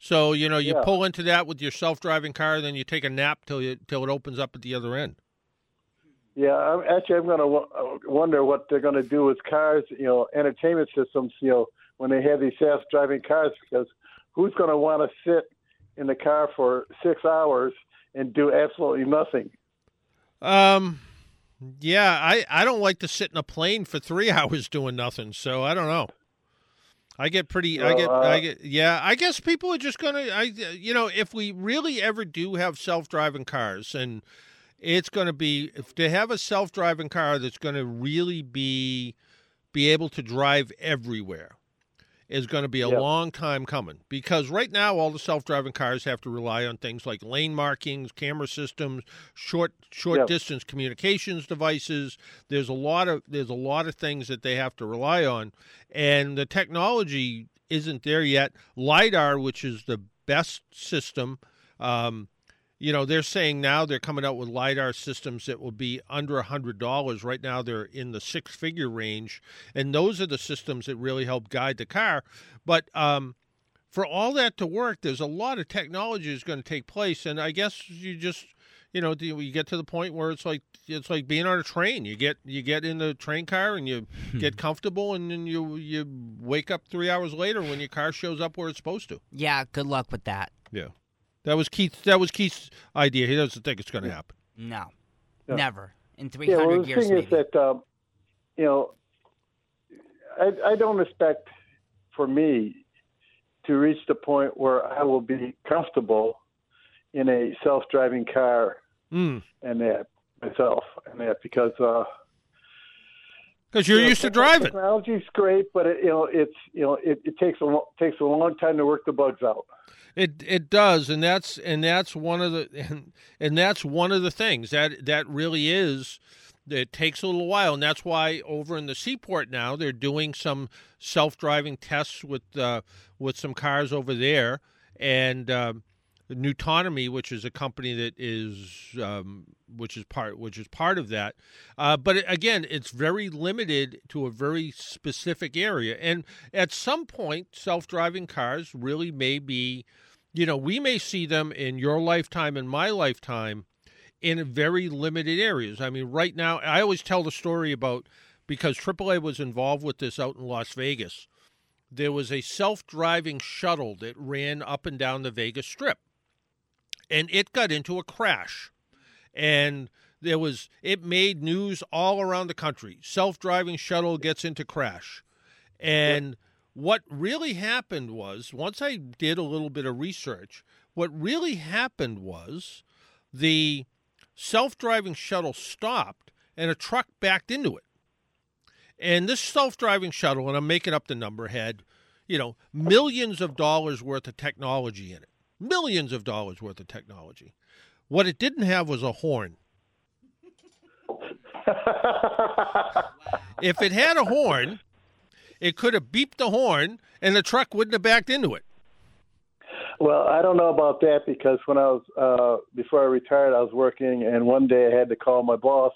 So you pull into that with your self-driving car, then you take a nap till it opens up at the other end. Yeah, I'm going to wonder what they're going to do with cars, entertainment systems, when they have these self-driving cars, because who's going to want to sit in the car for 6 hours and do absolutely nothing? I don't like to sit in a plane for 3 hours doing nothing, so I don't know. I guess people are just gonna, if we really ever do have self-driving cars, and it's gonna be, if to have a self-driving car that's gonna really be able to drive everywhere, is going to be a long time coming, because right now all the self-driving cars have to rely on things like lane markings, camera systems, short distance communications devices. There's a lot of things that they have to rely on, and the technology isn't there yet. LiDAR, which is the best system, they're saying now they're coming out with LiDAR systems that will be under $100. Right now they're in the six-figure range, and those are the systems that really help guide the car. But for all that to work, there's a lot of technology that's going to take place, and I guess you just, you get to the point where it's like being on a train. You get in the train car and you get comfortable, and then you wake up 3 hours later when your car shows up where it's supposed to. Yeah, good luck with that. Yeah. That was Keith's idea. He doesn't think it's going to happen. No, never in 300 years. The thing is that I don't expect for me to reach the point where I will be comfortable in a self-driving car and that myself and that, because you're used to driving. Technology's great, but it takes a long time to work the bugs out. It does, and that's one of the things that really is. It takes a little while, and that's why over in the Seaport now they're doing some self-driving tests with some cars over there, and Newtonomy, which is a company that is which is part of that. But again, it's very limited to a very specific area. And at some point, self-driving cars really may be, we may see them in your lifetime and my lifetime in very limited areas. I mean, right now, I always tell the story about, because AAA was involved with this out in Las Vegas, there was a self-driving shuttle that ran up and down the Vegas Strip. And it got into a crash, and it made news all around the country. Self-driving shuttle gets into crash. And what really happened was, once I did a little bit of research, what really happened was the self-driving shuttle stopped and a truck backed into it. And this self-driving shuttle, and I'm making up the number, had, millions of dollars worth of technology in it. Millions of dollars worth of technology. What it didn't have was a horn. If it had a horn, it could have beeped the horn, and the truck wouldn't have backed into it. Well, I don't know about that, because when I was before I retired, I was working, and one day I had to call my boss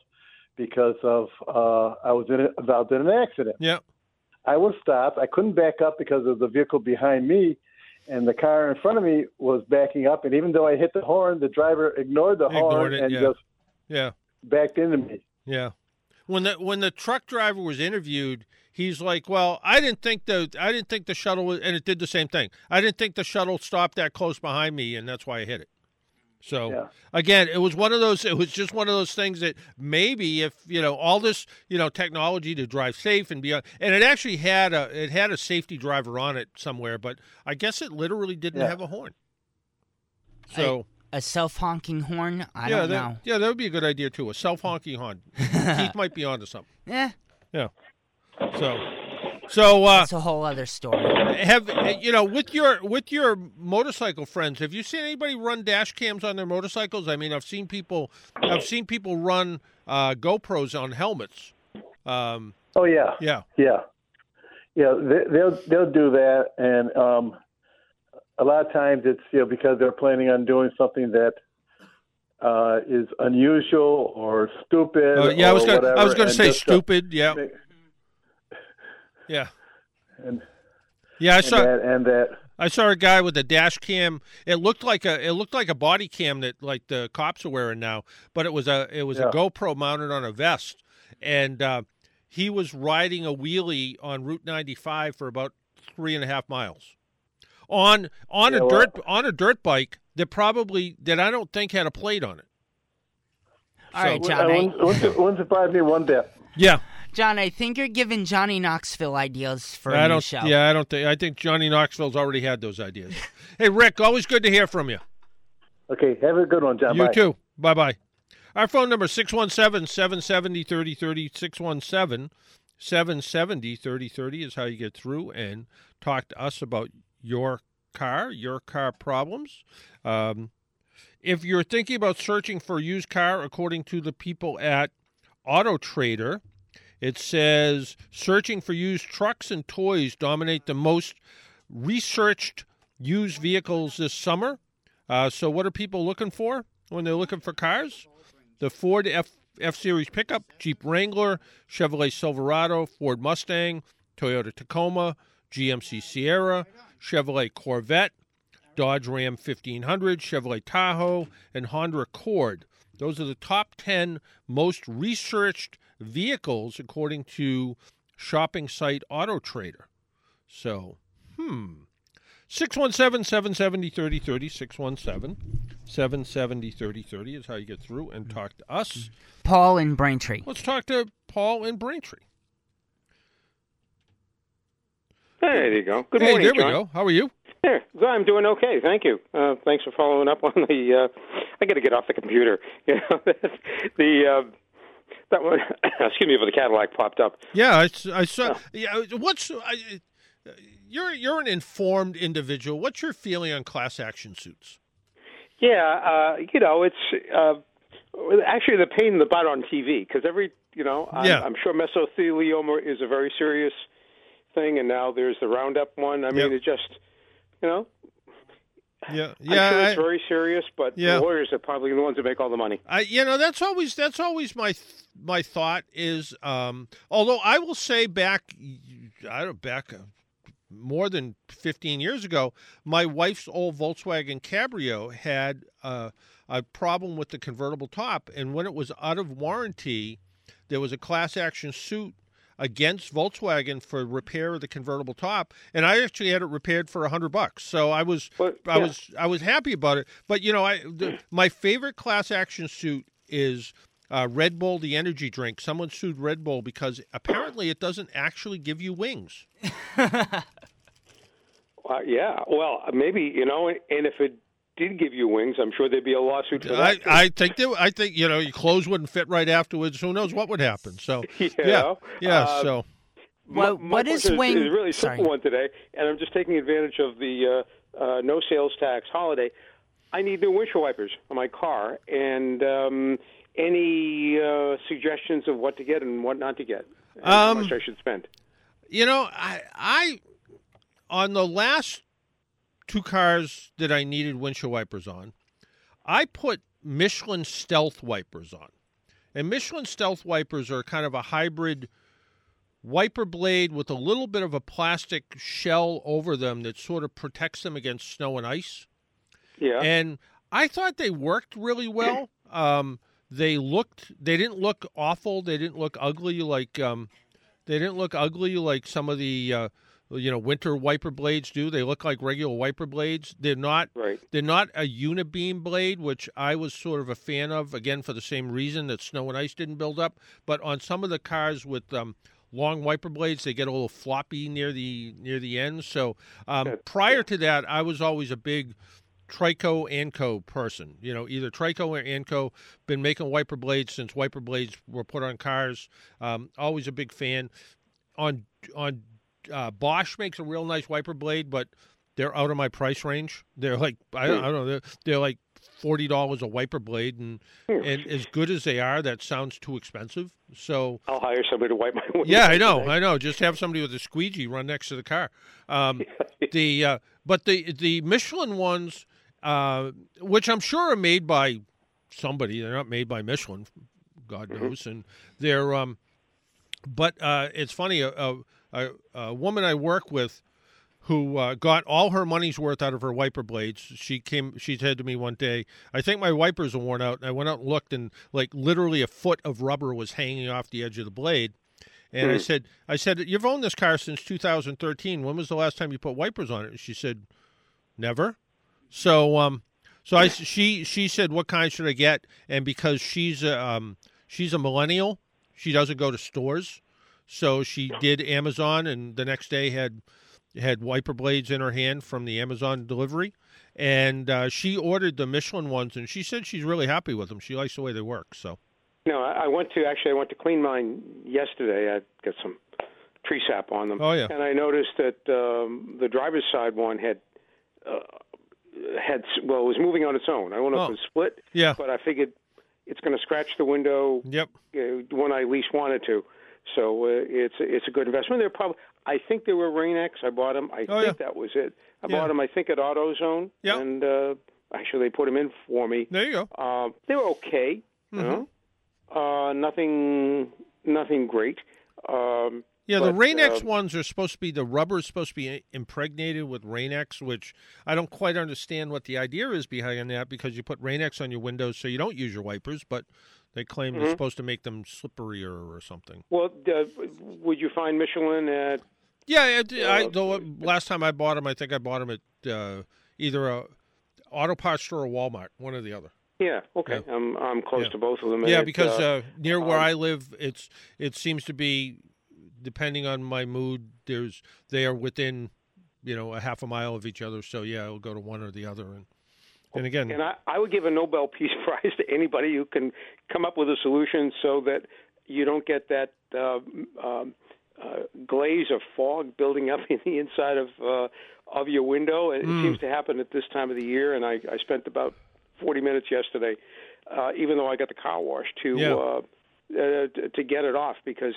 because of I was involved in an accident. Yeah, I was stopped. I couldn't back up because of the vehicle behind me. And the car in front of me was backing up, and even though I hit the horn, the driver ignored the horn and just backed into me. Yeah. When the truck driver was interviewed, he's like, "Well, I didn't think the shuttle was," and it did the same thing. "I didn't think the shuttle stopped that close behind me, and that's why I hit it." So again, it was one of those. It was just one of those things that maybe if all this technology to drive safe and beyond, and it actually had a safety driver on it somewhere, but I guess it literally didn't have a horn. So a self honking horn. I don't know. Yeah, that would be a good idea too. A self honking horn. Keith might be onto something. Yeah. Yeah. So that's a whole other story. With your motorcycle friends, have you seen anybody run dash cams on their motorcycles? I mean, I've seen people run GoPros on helmets. They'll do that, and a lot of times it's because they're planning on doing something that is unusual or stupid. I was going to say stupid. I saw a guy with a dash cam. It looked like a body cam that like the cops are wearing now, but it was a GoPro mounted on a vest, and he was riding a wheelie on Route 95 for about 3.5 miles on a dirt bike that I don't think had a plate on it. All right, John. Wouldn't surprise me one bit. Yeah. John, I think you're giving Johnny Knoxville ideas for a new show. Yeah, I think Johnny Knoxville's already had those ideas. Hey, Rick, always good to hear from you. Okay, have a good one, John. You too. Bye-bye. Our phone number is 617-770-3030. 617-770-3030 is how you get through and talk to us about your car problems. If you're thinking about searching for a used car, according to the people at Auto Trader, it says searching for used trucks and toys dominate the most researched used vehicles this summer. So what are people looking for when they're looking for cars? The Ford F-Series pickup, Jeep Wrangler, Chevrolet Silverado, Ford Mustang, Toyota Tacoma, GMC Sierra, Chevrolet Corvette, Dodge Ram 1500, Chevrolet Tahoe, and Honda Accord. Those are the top 10 most researched vehicles, according to shopping site Auto Trader. So, 617-770-3030, 617-770-3030 is how you get through and talk to us. Paul in Braintree. Let's talk to Paul in Braintree. Hey, there you go. Good morning, John. There we go. How are you? There. I'm doing okay. Thank you. Thanks for following up on the I got to get off the computer. You know, that one, excuse me, but the Cadillac popped up. Yeah, I saw. Yeah, you're an informed individual. What's your feeling on class action suits? Yeah, it's actually the pain in the butt on TV because I'm sure mesothelioma is a very serious thing, and now there's the Roundup one. I mean, it just, I'm sure it's very serious, but the lawyers are probably the ones that make all the money. That's always my thought is. Although I will say back more than 15 years ago, my wife's old Volkswagen Cabrio had a problem with the convertible top, and when it was out of warranty, there was a class action suit against Volkswagen for repair of the convertible top, and I actually had it repaired for $100. So I was happy about it. But my favorite class action suit is Red Bull, the energy drink. Someone sued Red Bull because apparently it doesn't actually give you wings. Yeah, well, maybe and if it did give you wings, I'm sure there'd be a lawsuit for that. I think your clothes wouldn't fit right afterwards. Who knows what would happen? So so what is wings? It's a really simple one today, and I'm just taking advantage of the no sales tax holiday. I need new windshield wipers on my car, and any suggestions of what to get and what not to get, and how much I should spend. I on the last two cars that I needed windshield wipers on, I put Michelin Stealth wipers on. And Michelin Stealth wipers are kind of a hybrid wiper blade with a little bit of a plastic shell over them that sort of protects them against snow and ice. Yeah. And I thought they worked really well. They didn't look awful. They didn't look ugly like some of the winter wiper blades do. They look like regular wiper blades. They're not right. They're not a unibeam blade, which I was sort of a fan of, again, for the same reason that snow and ice didn't build up. But on some of the cars with long wiper blades, they get a little floppy near the end. So prior to that, I was always a big Trico Anco person. Either Trico or Anco. Been making wiper blades since wiper blades were put on cars. Always a big fan. Bosch makes a real nice wiper blade, but they're out of my price range. They're like, I don't know, they're like $40 a wiper blade, and as good as they are, that sounds too expensive. So I'll hire somebody to wipe my windows. Yeah, I know. Just have somebody with a squeegee run next to the car. But the Michelin ones, which I'm sure are made by somebody, they're not made by Michelin, God knows, and they're it's funny. A woman I work with who got all her money's worth out of her wiper blades, she said to me one day, I think my wipers are worn out. And I went out and looked, and like literally a foot of rubber was hanging off the edge of the blade. And I said, you've owned this car since 2013. When was the last time you put wipers on it? And she said, never. So she said, what kind should I get? And because she's a millennial, she doesn't go to stores. So she did Amazon, and the next day had wiper blades in her hand from the Amazon delivery. And she ordered the Michelin ones, and she said she's really happy with them. She likes the way they work. So, no, I went to clean mine yesterday. I got some pre-sap on them. Oh, yeah. And I noticed that the driver's side one had it was moving on its own. I don't know if it was split, yeah, but I figured it's going to scratch the window. Yep. When I least wanted to. So it's a good investment. They're probably, I think they were Rain-X. I bought them. I think that was it. I bought them, I think, at AutoZone. Yep. And actually, they put them in for me. There you go. They were okay. Mm-hmm. You know? Nothing great. But the Rain-X ones are supposed to be, the rubber is supposed to be impregnated with Rain-X, which I don't quite understand what the idea is behind that, because you put Rain-X on your windows so you don't use your wipers, but they claim mm-hmm. It's supposed to make them slipperier or something. Well, would you find Michelin at... Yeah, last time I bought them, I think I bought them at either a Auto Parts store or Walmart, one or the other. Yeah, okay. Yeah. I'm close to both of them. Yeah, because near where I live, it seems to be, depending on my mood, they are within, a half a mile of each other. So, yeah, I'll go to one or the other. And again, and I would give a Nobel Peace Prize to anybody who can come up with a solution so that you don't get that glaze or fog building up in the inside of your window. And it seems to happen at this time of the year. And I spent about 40 minutes yesterday, even though I got the car washed, to get it off, because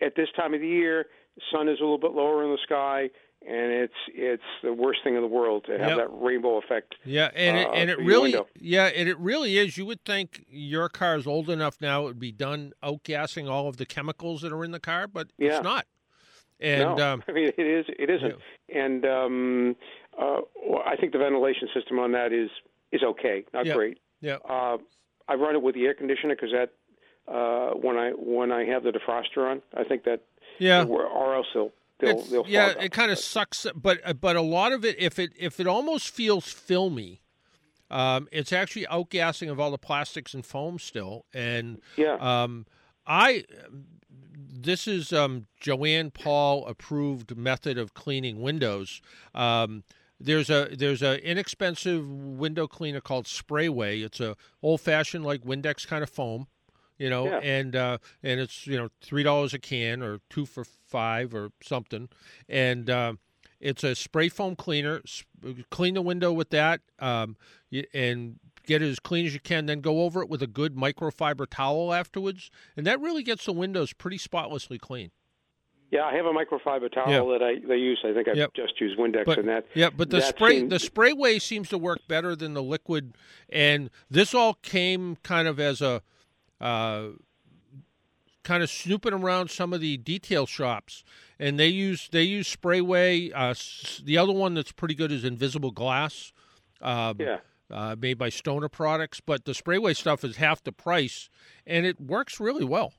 at this time of the year, the sun is a little bit lower in the sky. And it's the worst thing in the world to have that rainbow effect. Yeah, and it really is. You would think your car is old enough now; it would be done outgassing all of the chemicals that are in the car, but it's not. And it is. It isn't. Yeah. And I think the ventilation system on that is okay, not great. Yeah. I run it with the air conditioner because that when I have the defroster on, I think that or else it'll. It kind of sucks, but a lot of it, if it almost feels filmy, it's actually outgassing of all the plastics and foam still. And this is Joanne Paul approved method of cleaning windows. There's a inexpensive window cleaner called Sprayway. It's a old fashioned like Windex kind of foam. And it's $3 a can or 2 for $5 or something, and it's a spray foam cleaner. Clean the window with that, and get it as clean as you can. Then go over it with a good microfiber towel afterwards, and that really gets the windows pretty spotlessly clean. Yeah, I have a microfiber towel that they use. I think I just use Windex in that. Yeah, but the Sprayway seems to work better than the liquid, and this all came kind of as a. Kind of snooping around some of the detail shops, and they use Sprayway. The other one that's pretty good is Invisible Glass, made by Stoner Products. But the Sprayway stuff is half the price, and it works really well.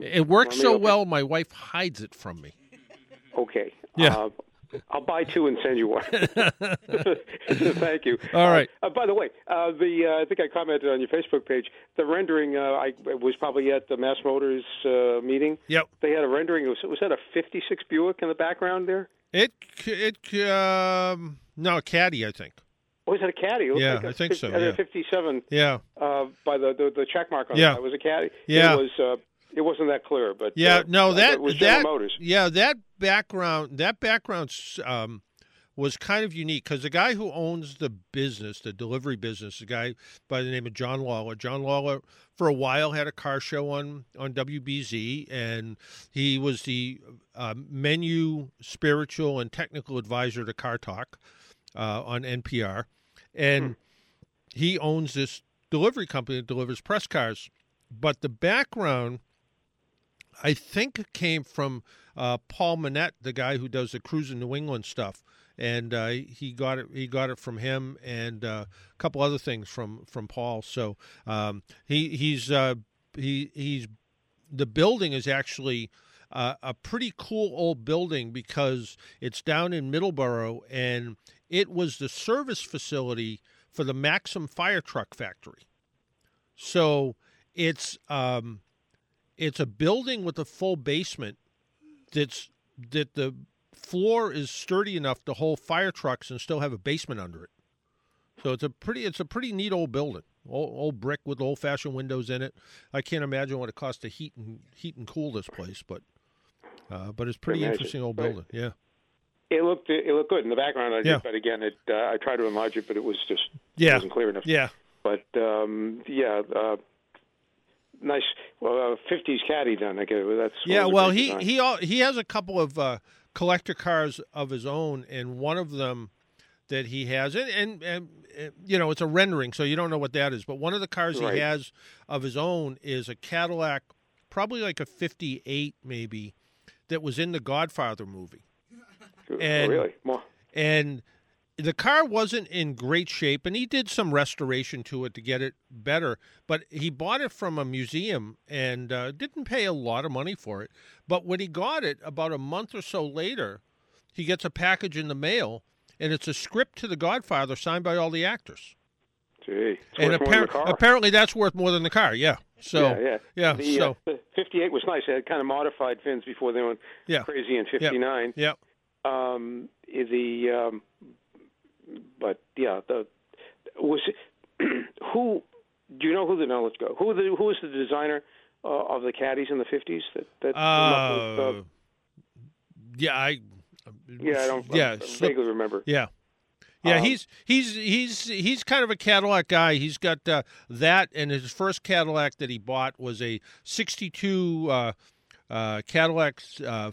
It works so well, my wife hides it from me. Okay. Yeah. I'll buy two and send you one. Thank you. All right. By the way, I think I commented on your Facebook page. The rendering, I was probably at the Mass Motors meeting. Yep. They had a rendering. Was that a 56 Buick in the background there? No, a Caddy, I think. Oh, is that a Caddy? I think so. And a 57. Yeah. By the check mark on it was a Caddy. Yeah. It was. It wasn't that clear, but it was General Motors. Yeah, that background was kind of unique, because the guy who owns the business, the delivery business, the guy by the name of John Lawler, for a while had a car show on WBZ, and he was the menu, spiritual, and technical advisor to Car Talk on NPR, and he owns this delivery company that delivers press cars. But the background, I think, came from Paul Manette, the guy who does the Cruise in New England stuff, and he got it. He got it from him, and a couple other things from Paul. So he's the building is actually a pretty cool old building, because it's down in Middleborough, and it was the service facility for the Maxim fire truck factory. So. It's It's a building with a full basement that the floor is sturdy enough to hold fire trucks and still have a basement under it. So it's a pretty neat old building, old brick with old-fashioned windows in it. I can't imagine what it costs to heat and cool this place, but it's pretty interesting old building. Yeah, it looked good in the background. But again, I tried to enlarge it, but it was just wasn't clear enough. Yeah, but nice. Well, 50s caddy done. Okay, well, that's well, he has a couple of collector cars of his own, and one of them that he has, and you know, it's a rendering, so you don't know what that is. But one of the cars he has of his own is a Cadillac, probably like a 58 maybe, that was in the Godfather movie. And, really? More. And the car wasn't in great shape, and he did some restoration to it to get it better. But he bought it from a museum and didn't pay a lot of money for it. But when he got it, about a month or so later, he gets a package in the mail, and it's a script to The Godfather signed by all the actors. Gee, and apparently that's worth more than the car. Yeah. So yeah. The 58 was nice. It had kind of modified fins before they went crazy in 59. Yeah. Who do you know? Who the knowledge go? Who was the designer of the caddies in the '50s? I vaguely remember. Yeah. Yeah, he's kind of a Cadillac guy. He's got that, and his first Cadillac that he bought was a 62 Cadillac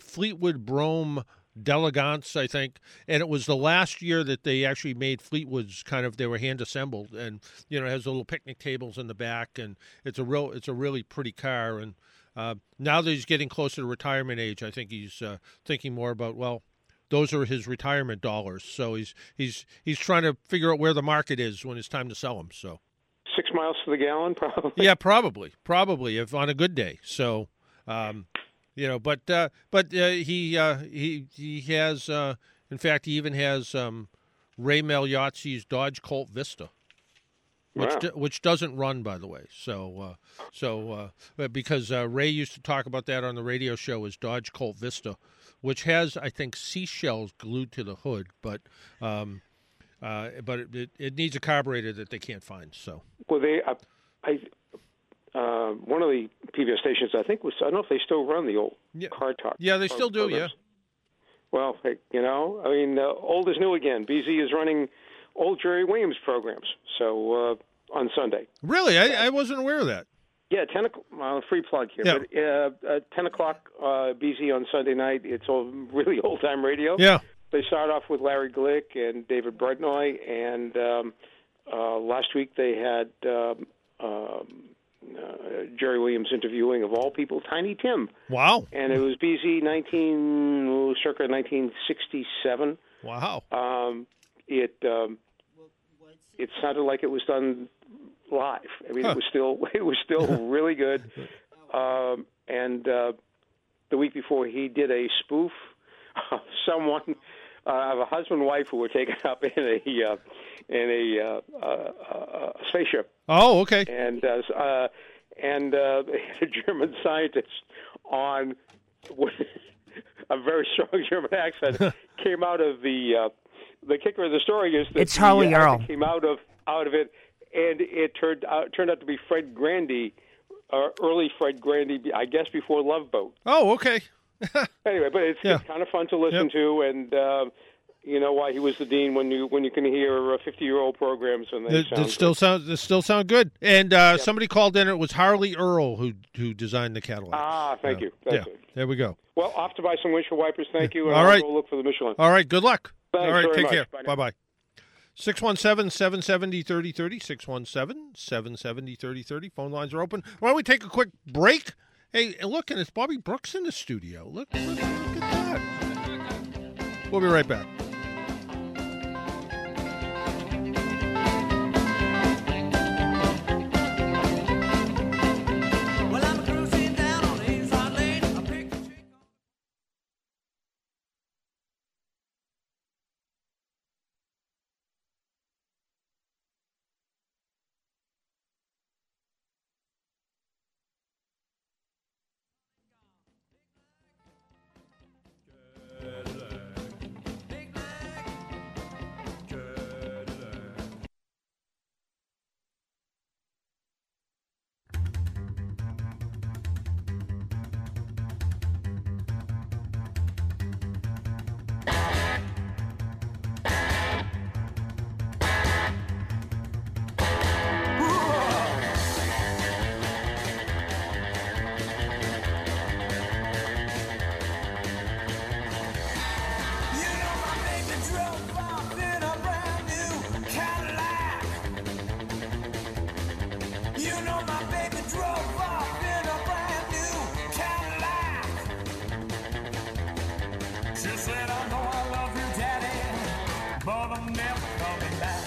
Fleetwood Brougham D'Elegance, I think. And it was the last year that they actually made Fleetwoods, they were hand assembled, and it has little picnic tables in the back, and it's a really pretty car. And now that he's getting closer to retirement age, I think he's thinking more about, those are his retirement dollars, so he's trying to figure out where the market is when it's time to sell them. So, 6 miles to the gallon, probably. Yeah, probably if on a good day. So, he has in fact he even has Ray Magliozzi's Dodge Colt Vista, which doesn't run, by the way. So because Ray used to talk about that on the radio show as Dodge Colt Vista, which has, I think, seashells glued to the hood, but it needs a carburetor that they can't find. So, well, one of the PBS stations, I think, was, I don't know if they still run the old car talk. Yeah, they still do. Programs. Yeah. Well, old is new again. BZ is running old Jerry Williams programs. So on Sunday. Really, I wasn't aware of that. Yeah, 10 o'clock, free plug here, but 10 o'clock BZ on Sunday night. It's all really old-time radio. Yeah. They start off with Larry Glick and David Brudnoy, and last week they had Jerry Williams interviewing, of all people, Tiny Tim. Wow. And it was BZ circa 1967. Wow. It sounded like it was done live. It was still really good. The week before, he did a spoof of someone, of a husband and wife who were taken up in a spaceship. Oh, okay. And a German scientist on with a very strong German accent came out of the kicker of the story is that it's Charlie Yarl came out of it. And it turned out to be Fred Grandy, early Fred Grandy, I guess, before Love Boat. Oh, okay. Anyway, but it's kind of fun to listen to, and you know why he was the dean when you can hear 50-year-old programs, and they still sound good. And somebody called in; it was Harley Earl who designed the Cadillac. Ah, thank you. That's it. There we go. Well, off to buy some windshield wipers. Thank you. And all right, I'll go look for the Michelin. All right, good luck. Thanks. All right, take care. Bye bye. 617-770-3030, 617-770-3030. Phone lines are open. Why don't we take a quick break? Hey, look, and it's Bobby Brooks in the studio. Look at that. We'll be right back. I'm never coming back.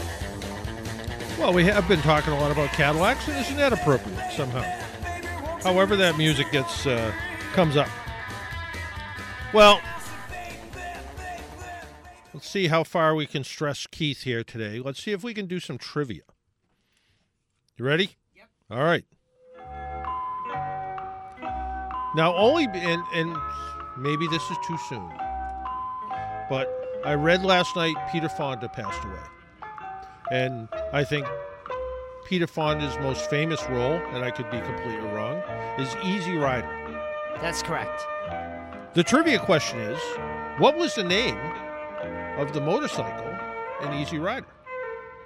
Well, we have been talking a lot about Cadillacs. Isn't that appropriate somehow? However that music gets comes up. Well, let's see how far we can stress Keith here today. Let's see if we can do some trivia. You ready? Yep. All right. Now, only, and maybe this is too soon, but I read last night Peter Fonda passed away. And I think Peter Fonda's most famous role, and I could be completely wrong, is Easy Rider. That's correct. The trivia question is, what was the name of the motorcycle in Easy Rider?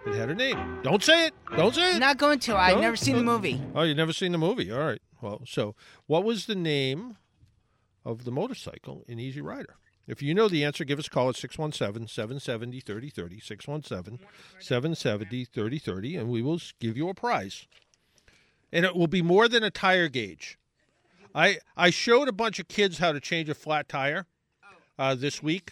It had a name. Don't say it. Don't say it. I'm not going to. I've never seen the movie. Oh, you've never seen the movie. All right. Well, so what was the name of the motorcycle in Easy Rider? If you know the answer, give us a call at 617-770-3030, 617-770-3030, and we will give you a prize. And it will be more than a tire gauge. I showed a bunch of kids how to change a flat tire this week,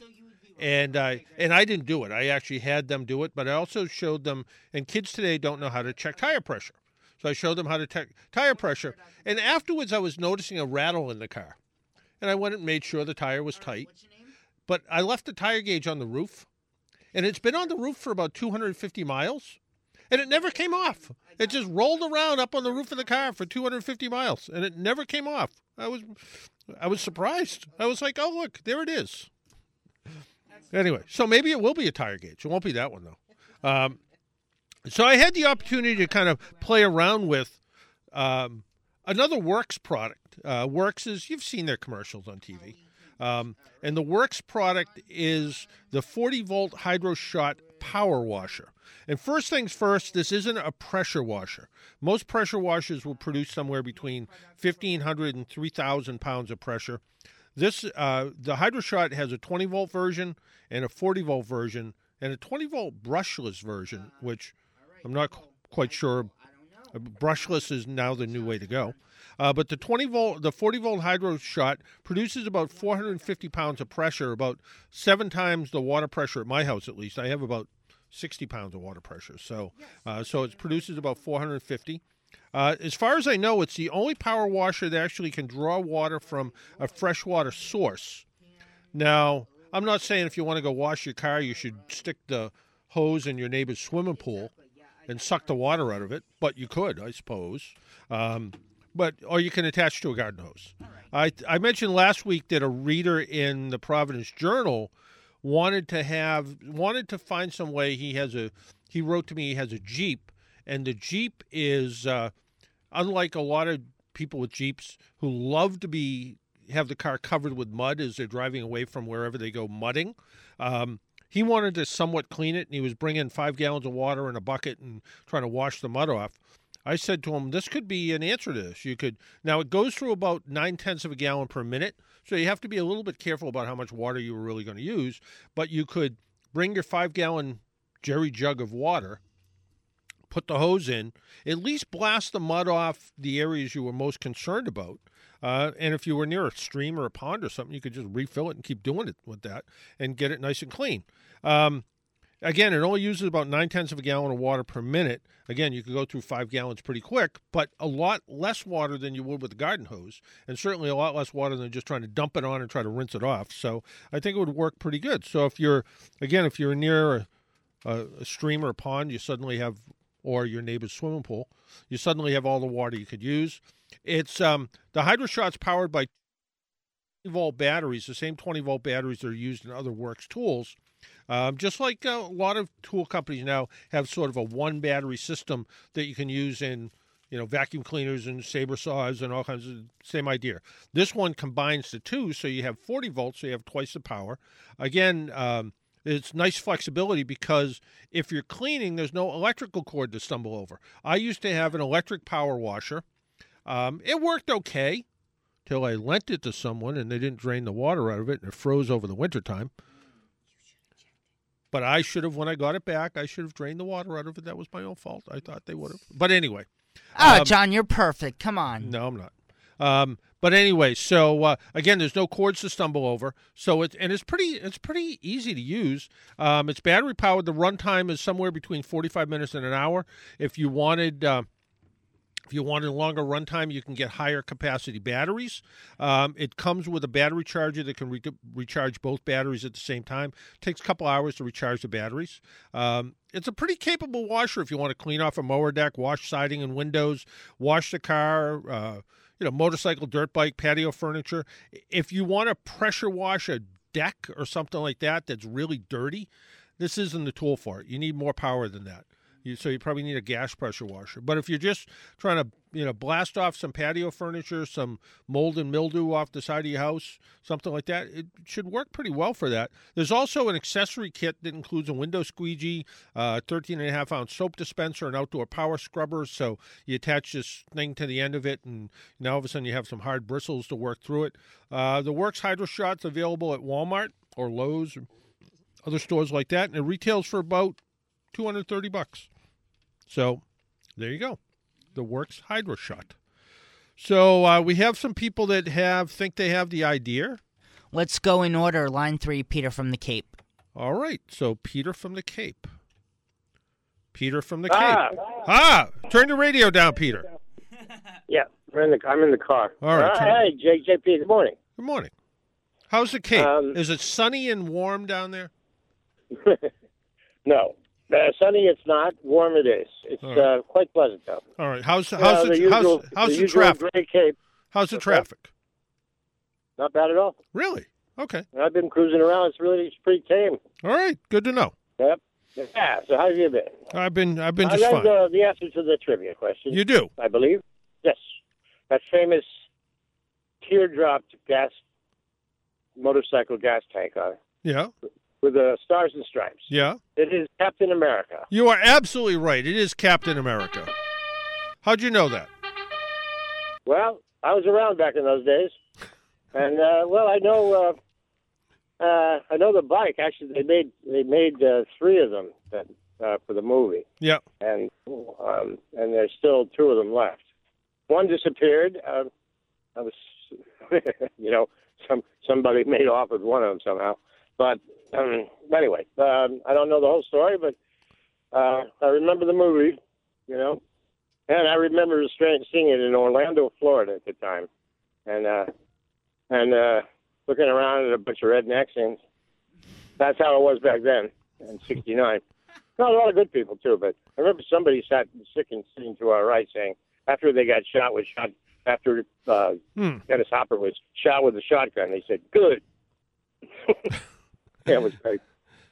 and I didn't do it. I actually had them do it, but I also showed them, and kids today don't know how to check tire pressure. So I showed them how to check tire pressure, and afterwards I was noticing a rattle in the car, and I went and made sure the tire was tight. But I left the tire gauge on the roof, and it's been on the roof for about 250 miles, and it never came off. It just rolled around up on the roof of the car for 250 miles, and it never came off. I was surprised. I was like, oh, look, there it is. Anyway, so maybe it will be a tire gauge. It won't be that one, though. So I had the opportunity to kind of play around with another Works product. Works is, you've seen their commercials on TV. And the Works product is the 40-volt HydroShot power washer. And first things first, this isn't a pressure washer. Most pressure washers will produce somewhere between 1,500 and 3,000 pounds of pressure. This the HydroShot has a 20-volt version and a 40-volt version and a 20-volt brushless version, which I'm not quite sure. Brushless is now the new way to go. But the 40-volt HydroShot produces about 450 pounds of pressure, about 7 times the water pressure at my house, at least. I have about 60 pounds of water pressure. So it produces about 450. As far as I know, it's the only power washer that actually can draw water from a freshwater source. Now, I'm not saying if you want to go wash your car, you should stick the hose in your neighbor's swimming pool and suck the water out of it, but you could, I suppose. Or you can attach to a garden hose. Right. I mentioned last week that a reader in the Providence Journal wanted to find some way. He wrote to me he has a Jeep, and the Jeep is unlike a lot of people with Jeeps who love to have the car covered with mud as they're driving away from wherever they go mudding. He wanted to somewhat clean it, and he was bringing 5 gallons of water in a bucket and trying to wash the mud off. I said to him, this could be an answer to this. Now, it goes through about 9/10 of a gallon per minute, so you have to be a little bit careful about how much water you were really going to use, but you could bring your 5-gallon jerry jug of water, put the hose in, at least blast the mud off the areas you were most concerned about. And if you were near a stream or a pond or something, you could just refill it and keep doing it with that and get it nice and clean. Again, it only uses about 9/10 of a gallon of water per minute. Again, you could go through 5 gallons pretty quick, but a lot less water than you would with a garden hose, and certainly a lot less water than just trying to dump it on and try to rinse it off. So I think it would work pretty good. So if you're near a stream or a pond, you suddenly have, or your neighbor's swimming pool, you suddenly have all the water you could use. It's the HydroShot's powered by 20-volt batteries, the same 20-volt batteries that are used in other Works tools. Just like a lot of tool companies now have sort of a one-battery system that you can use in, vacuum cleaners and saber saws and all kinds of, same idea. This one combines the two, so you have 40 volts, so you have twice the power. Again, it's nice flexibility because if you're cleaning, there's no electrical cord to stumble over. I used to have an electric power washer. It worked okay till I lent it to someone and they didn't drain the water out of it and it froze over the wintertime. But I should have, when I got it back, I should have drained the water out of it. That was my own fault. I thought they would have. But anyway. Oh, John, you're perfect. Come on. No, I'm not. But anyway, so again, there's no cords to stumble over. So it's pretty easy to use. It's battery powered. The runtime is somewhere between 45 minutes and an hour. If you wanted a longer runtime, you can get higher capacity batteries. It comes with a battery charger that can recharge both batteries at the same time. It takes a couple hours to recharge the batteries. It's a pretty capable washer if you want to clean off a mower deck, wash siding and windows, wash the car, motorcycle, dirt bike, patio furniture. If you want to pressure wash a deck or something like that that's really dirty, this isn't the tool for it. You need more power than that. So you probably need a gas pressure washer. But if you're just trying to, blast off some patio furniture, some mold and mildew off the side of your house, something like that, it should work pretty well for that. There's also an accessory kit that includes a window squeegee, 13.5-ounce soap dispenser, an outdoor power scrubber. So you attach this thing to the end of it, and now all of a sudden you have some hard bristles to work through it. The Works HydroShot's available at Walmart or Lowe's or other stores like that, and it retails for about $230. So there you go, the Works HydroShot. So we have some people that think they have the idea. Let's go in order. Line 3, Peter from the Cape. All right, so Peter from the Cape. Cape. Turn the radio down, Peter. Yeah, I'm in the car. All right. Hey, JJP, good morning. Good morning. How's the Cape? Is it sunny and warm down there? No. Sunny, it's not. Warm, it is. It's quite pleasant, though. All right. How's the traffic? Not bad at all. Really? Okay. I've been cruising around. It's pretty tame. All right. Good to know. Yep. Yeah. So how have you been? I've been just fine. I know the answer to the trivia question. You do? I believe. Yes. That famous teardropped motorcycle gas tank on it. Yeah. With the stars and stripes. Yeah. It is Captain America. You are absolutely right. It is Captain America. How'd you know that? Well, I was around back in those days. And, I know the bike. Actually, they made three of them for the movie. Yeah. And there's still two of them left. One disappeared. I was, somebody made off with one of them somehow. But anyway, I don't know the whole story, but I remember the movie, and I remember seeing it in Orlando, Florida at the time, and looking around at a bunch of rednecks, and that's how it was back then in '69. Not a lot of good people too, but I remember somebody sitting to our right saying after they got shot with Dennis Hopper was shot with a shotgun, they said good. Yeah, it was great.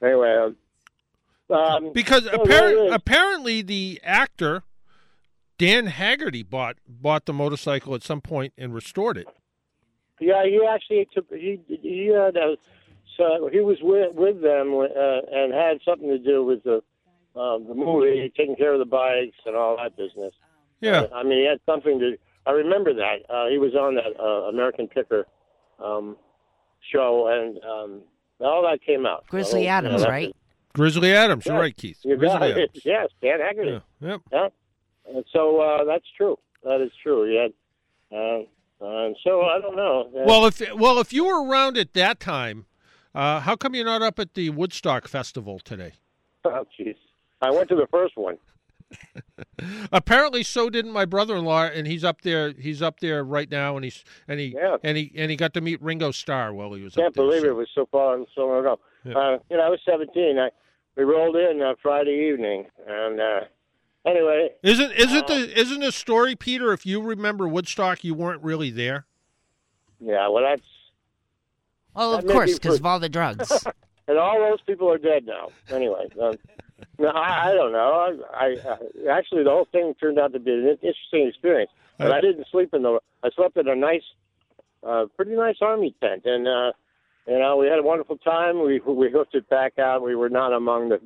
Anyway, because apparently the actor Dan Haggerty bought the motorcycle at some point and restored it. Yeah, he actually took he was with them and had something to do with the movie, taking care of the bikes and all that business. Yeah, I mean he had something to. I remember that he was on that American Picker show and. All that came out. Grizzly Adams, right? Grizzly Adams, yeah. You're right, Keith. You got Grizzly Adams. Yes, Dan Haggerty. Yeah. Yep. Yeah. And so that's true. That is true. Yeah. So I don't know. Well, if you were around at that time, how come you're not up at the Woodstock Festival today? Oh, jeez. I went to the first one. Apparently, so didn't my brother-in-law, and he's up there. He's up there right now, and he got to meet Ringo Starr while he was up there. Can't believe it was so far and so long ago. Yeah. I was 17. We rolled in Friday evening, and anyway, isn't the story, Peter? If you remember Woodstock, you weren't really there. Yeah, well, of course, because of all the drugs, and all those people are dead now. Anyway. No, I don't know. I actually, the whole thing turned out to be an interesting experience. But I didn't sleep I slept in a nice, pretty nice army tent, and we had a wonderful time. We hooked it back out. We were not among the,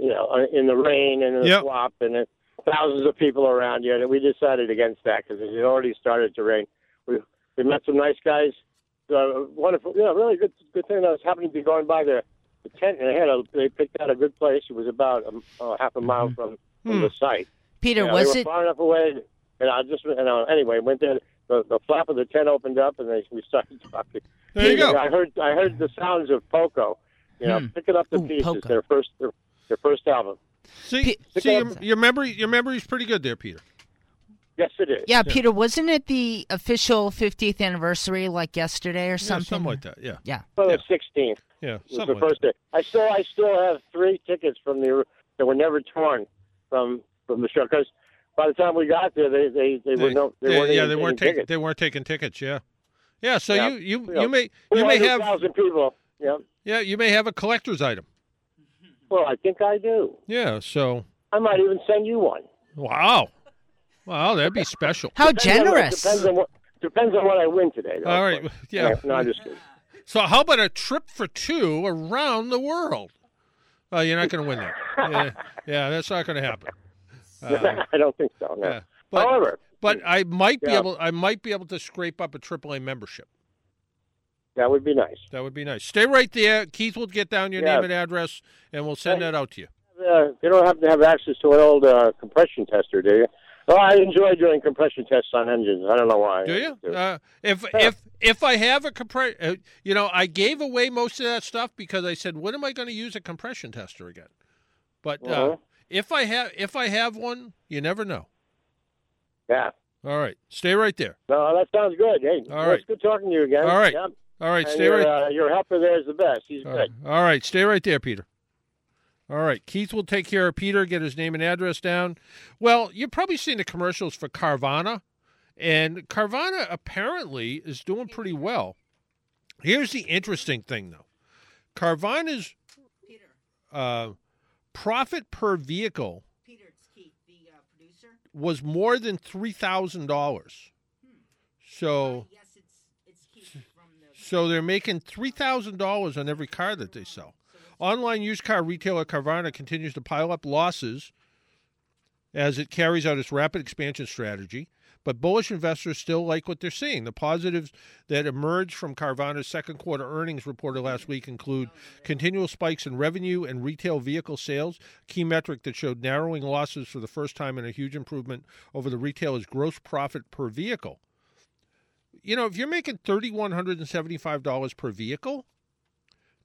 in the rain and in the swamp and thousands of people around you. And we decided against that because it had already started to rain. We met some nice guys. Wonderful, really good thing that was happening to be going by there. The tent, and they picked out a good place. It was about half a mile from the site. Peter, was it far enough away? And I anyway went there. the flap of the tent opened up, and we started talking. There you go. I heard the sounds of Poco. You know, picking up the pieces. Poco. Their first album. See, your memory's pretty good there, Peter. Yes, it is. Yeah, Peter, wasn't it the official 50th anniversary like yesterday or something? Yeah, something like that, yeah. Yeah. Well, the 16th. Yeah, something was the first day. I still have 3 tickets from that were never torn from the show, because by the time we got there, they weren't taking tickets, yeah. Yeah, so yeah. You may have 1,000 people. Yeah. Yeah, you may have a collector's item. Well, I think I do. Yeah, so I might even send you one. Wow. Wow, that'd be special. How generous. Depends on what I win today. Though. All right. Yeah. No, I'm just kidding. So how about a trip for 2 around the world? Oh, you're not going to win that. Yeah, that's not going to happen. I don't think so, no. Yeah. However, I might be able to scrape up a AAA membership. That would be nice. Stay right there. Keith will get down your name and address, and we'll send that out to you. You don't have to have access to an old compression tester, do you? Well, I enjoy doing compression tests on engines. I don't know why. Do you? If I have a compression, I gave away most of that stuff because I said, when am I going to use a compression tester again? But if I have one, you never know. Yeah. All right. Stay right there. No, that sounds good. Hey, it's good talking to you again. All right. Yep. All right. Stay right there. Your helper there is the best. He's good. All right. Stay right there, Peter. All right, Keith will take care of Peter, get his name and address down. Well, you've probably seen the commercials for Carvana, and Carvana apparently is doing pretty well. Here's the interesting thing, though. Carvana's profit per vehicle was more than $3,000. So, they're making $3,000 on every car that they sell. Online used car retailer Carvana continues to pile up losses as it carries out its rapid expansion strategy, but bullish investors still like what they're seeing. The positives that emerged from Carvana's second quarter earnings reported last week include continual spikes in revenue and retail vehicle sales, key metric that showed narrowing losses for the first time and a huge improvement over the retailer's gross profit per vehicle. You know, if you're making $3,175 per vehicle,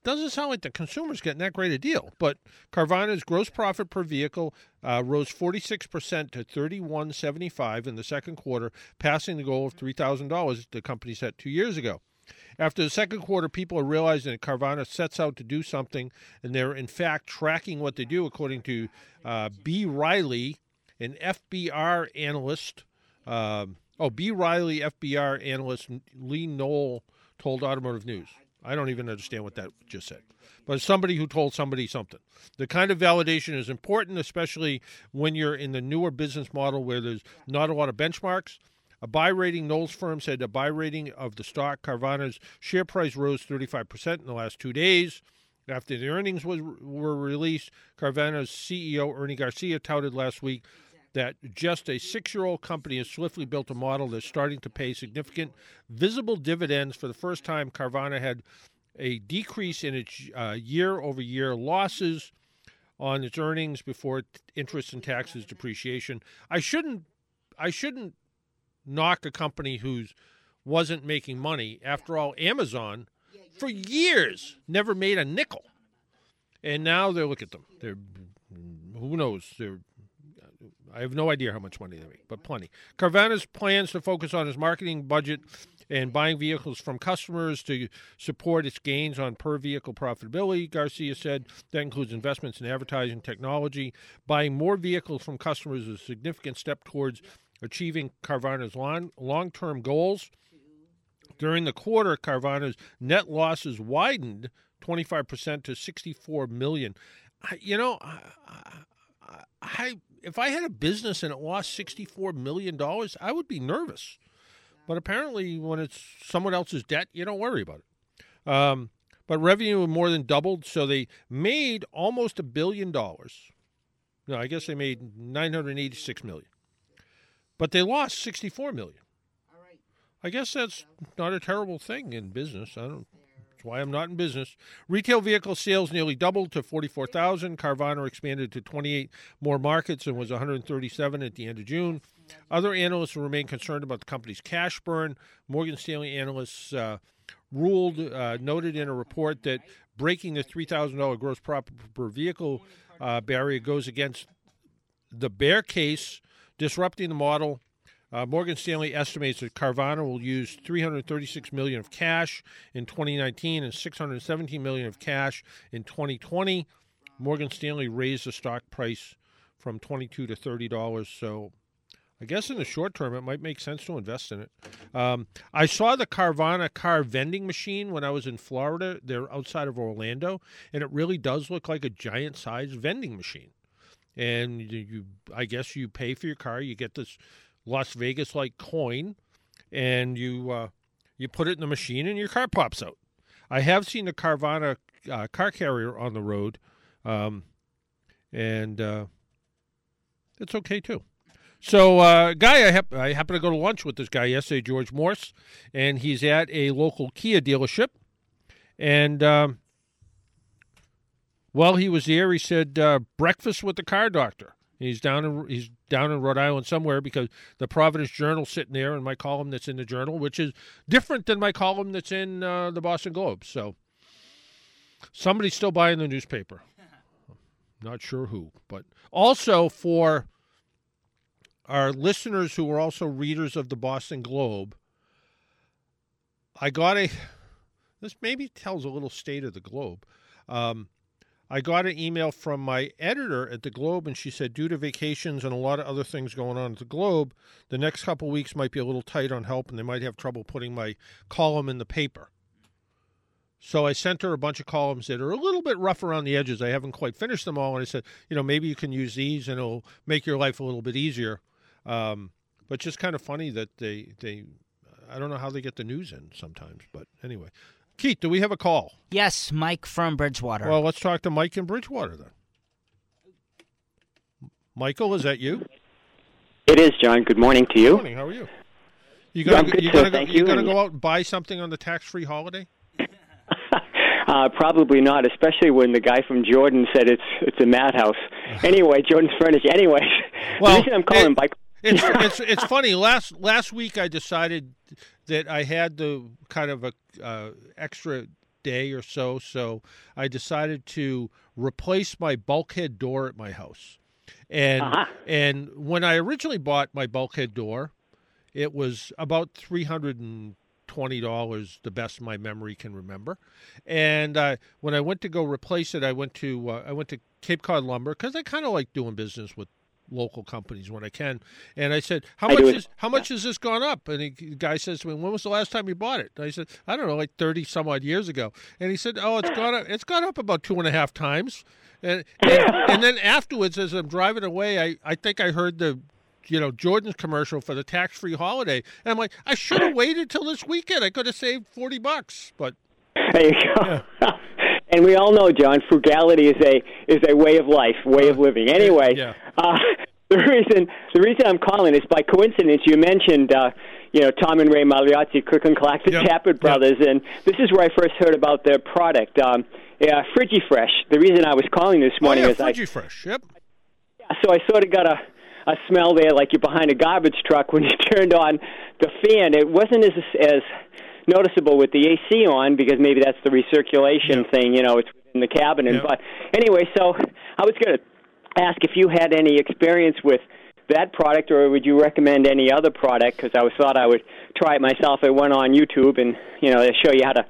doesn't sound like the consumer's getting that great a deal, but Carvana's gross profit per vehicle rose 46% to $3,175 in the second quarter, passing the goal of $3,000 the company set 2 years ago. After the second quarter, people are realizing that Carvana sets out to do something, and they're, in fact, tracking what they do, according to B. Riley, an FBR analyst. B. Riley, FBR analyst Lee Knoll told Automotive News. I don't even understand what that just said. But somebody who told somebody something. The kind of validation is important, especially when you're in the newer business model where there's not a lot of benchmarks. A buy rating, Knowles firm said a buy rating of the stock. Carvana's share price rose 35% in the last 2 days. After the earnings were released, Carvana's CEO, Ernie Garcia, touted last week that just a 6-year-old company has swiftly built a model that's starting to pay significant visible dividends. For the first time, Carvana had a decrease in its year-over-year losses on its earnings before interest and taxes, depreciation. I shouldn't knock a company who wasn't making money. After all, Amazon, for years, never made a nickel. And now they look at them. They're, who knows, I have no idea how much money they make, but plenty. Carvana's plans to focus on its marketing budget and buying vehicles from customers to support its gains on per-vehicle profitability, Garcia said. That includes investments in advertising technology. Buying more vehicles from customers is a significant step towards achieving Carvana's long-term goals. During the quarter, Carvana's net losses widened 25% to $64 million. If I had a business and it lost $64 million, I would be nervous. But apparently when it's someone else's debt, you don't worry about it. But revenue more than doubled, so they made almost $1 billion. No, I guess they made $986 million. But they lost $64 million. I guess that's not a terrible thing in business. I don't That's why I'm not in business. Retail vehicle sales nearly doubled to 44,000. Carvana expanded to 28 more markets and was 137 at the end of June. Other analysts remain concerned about the company's cash burn. Morgan Stanley analysts noted in a report that breaking the $3,000 gross profit per vehicle barrier goes against the bear case, disrupting the model. Morgan Stanley estimates that Carvana will use $336 million of cash in 2019 and $617 million of cash in 2020. Morgan Stanley raised the stock price from $22 to $30, so I guess in the short term it might make sense to invest in it. I saw the Carvana car vending machine when I was in Florida. They're outside of Orlando, and it really does look like a giant-sized vending machine. And you pay for your car, you get this Las Vegas-like coin, and you put it in the machine, and your car pops out. I have seen the Carvana car carrier on the road, and it's okay, too. So, Guy, I happened to go to lunch with this guy yesterday, George Morse, and he's at a local Kia dealership. And while he was there, he said, breakfast with the car doctor. He's down in Rhode Island somewhere because the Providence Journal's sitting there and my column that's in the Journal, which is different than my column that's in the Boston Globe. So somebody's still buying the newspaper. Not sure who. But also for our listeners who are also readers of the Boston Globe, this maybe tells a little state of the Globe. I got an email from my editor at the Globe, and she said, due to vacations and a lot of other things going on at the Globe, the next couple of weeks might be a little tight on help, and they might have trouble putting my column in the paper. So I sent her a bunch of columns that are a little bit rough around the edges. I haven't quite finished them all, and I said, maybe you can use these, and it'll make your life a little bit easier. But just kind of funny that they I don't know how they get the news in sometimes, but anyway. Keith, do we have a call? Yes, Mike from Bridgewater. Well, let's talk to Mike in Bridgewater then. Michael, is that you? It is, John. Good morning to you. Good morning. How are you? You going to go out and buy something on the tax-free holiday? Probably not, especially when the guy from Jordan said it's a madhouse. Anyway, Jordan's furniture. Anyways, well, the reason I'm calling Mike. It's funny. Last week I decided that I had the kind of a extra day or so, so I decided to replace my bulkhead door at my house. And and when I originally bought my bulkhead door, it was about $320, the best my memory can remember. And when I went to go replace it, I went to Cape Cod Lumber because I kind of like doing business with local companies when I can, and I said, "How much has this gone up?" And the guy says to me, "When was the last time you bought it?" And I said, "I don't know, like 30 some odd years ago." And he said, "Oh, it's gone up. It's gone up about 2.5 times." And then afterwards, as I'm driving away, I think I heard the, Jordan's commercial for the tax-free holiday, and I'm like, I should have waited till this weekend. I could have saved $40, but there you go. Yeah. And we all know, John, frugality is a way of life, way of living. Anyway, yeah. The reason I'm calling is by coincidence. You mentioned, Tom and Ray Maliazzi, Click and Clack, the Tappert brothers, and this is where I first heard about their product, FrigiFresh. The reason I was calling this morning is FrigiFresh. So I sort of got a smell there, like you're behind a garbage truck when you turned on the fan. It wasn't as noticeable with the AC on, because maybe that's the recirculation thing, it's in the cabin. And But anyway, so I was going to ask if you had any experience with that product, or would you recommend any other product, because I thought I would try it myself. I went on YouTube, and, they show you how to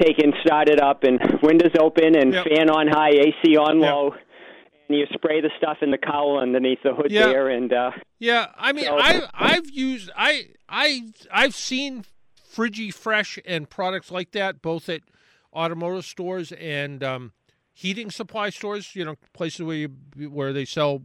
take and start it up, and windows open, and fan on high, AC on low. And you spray the stuff in the cowl underneath the hood there. And I've seen FrigiFresh and products like that, both at automotive stores and heating supply stores, places where they sell,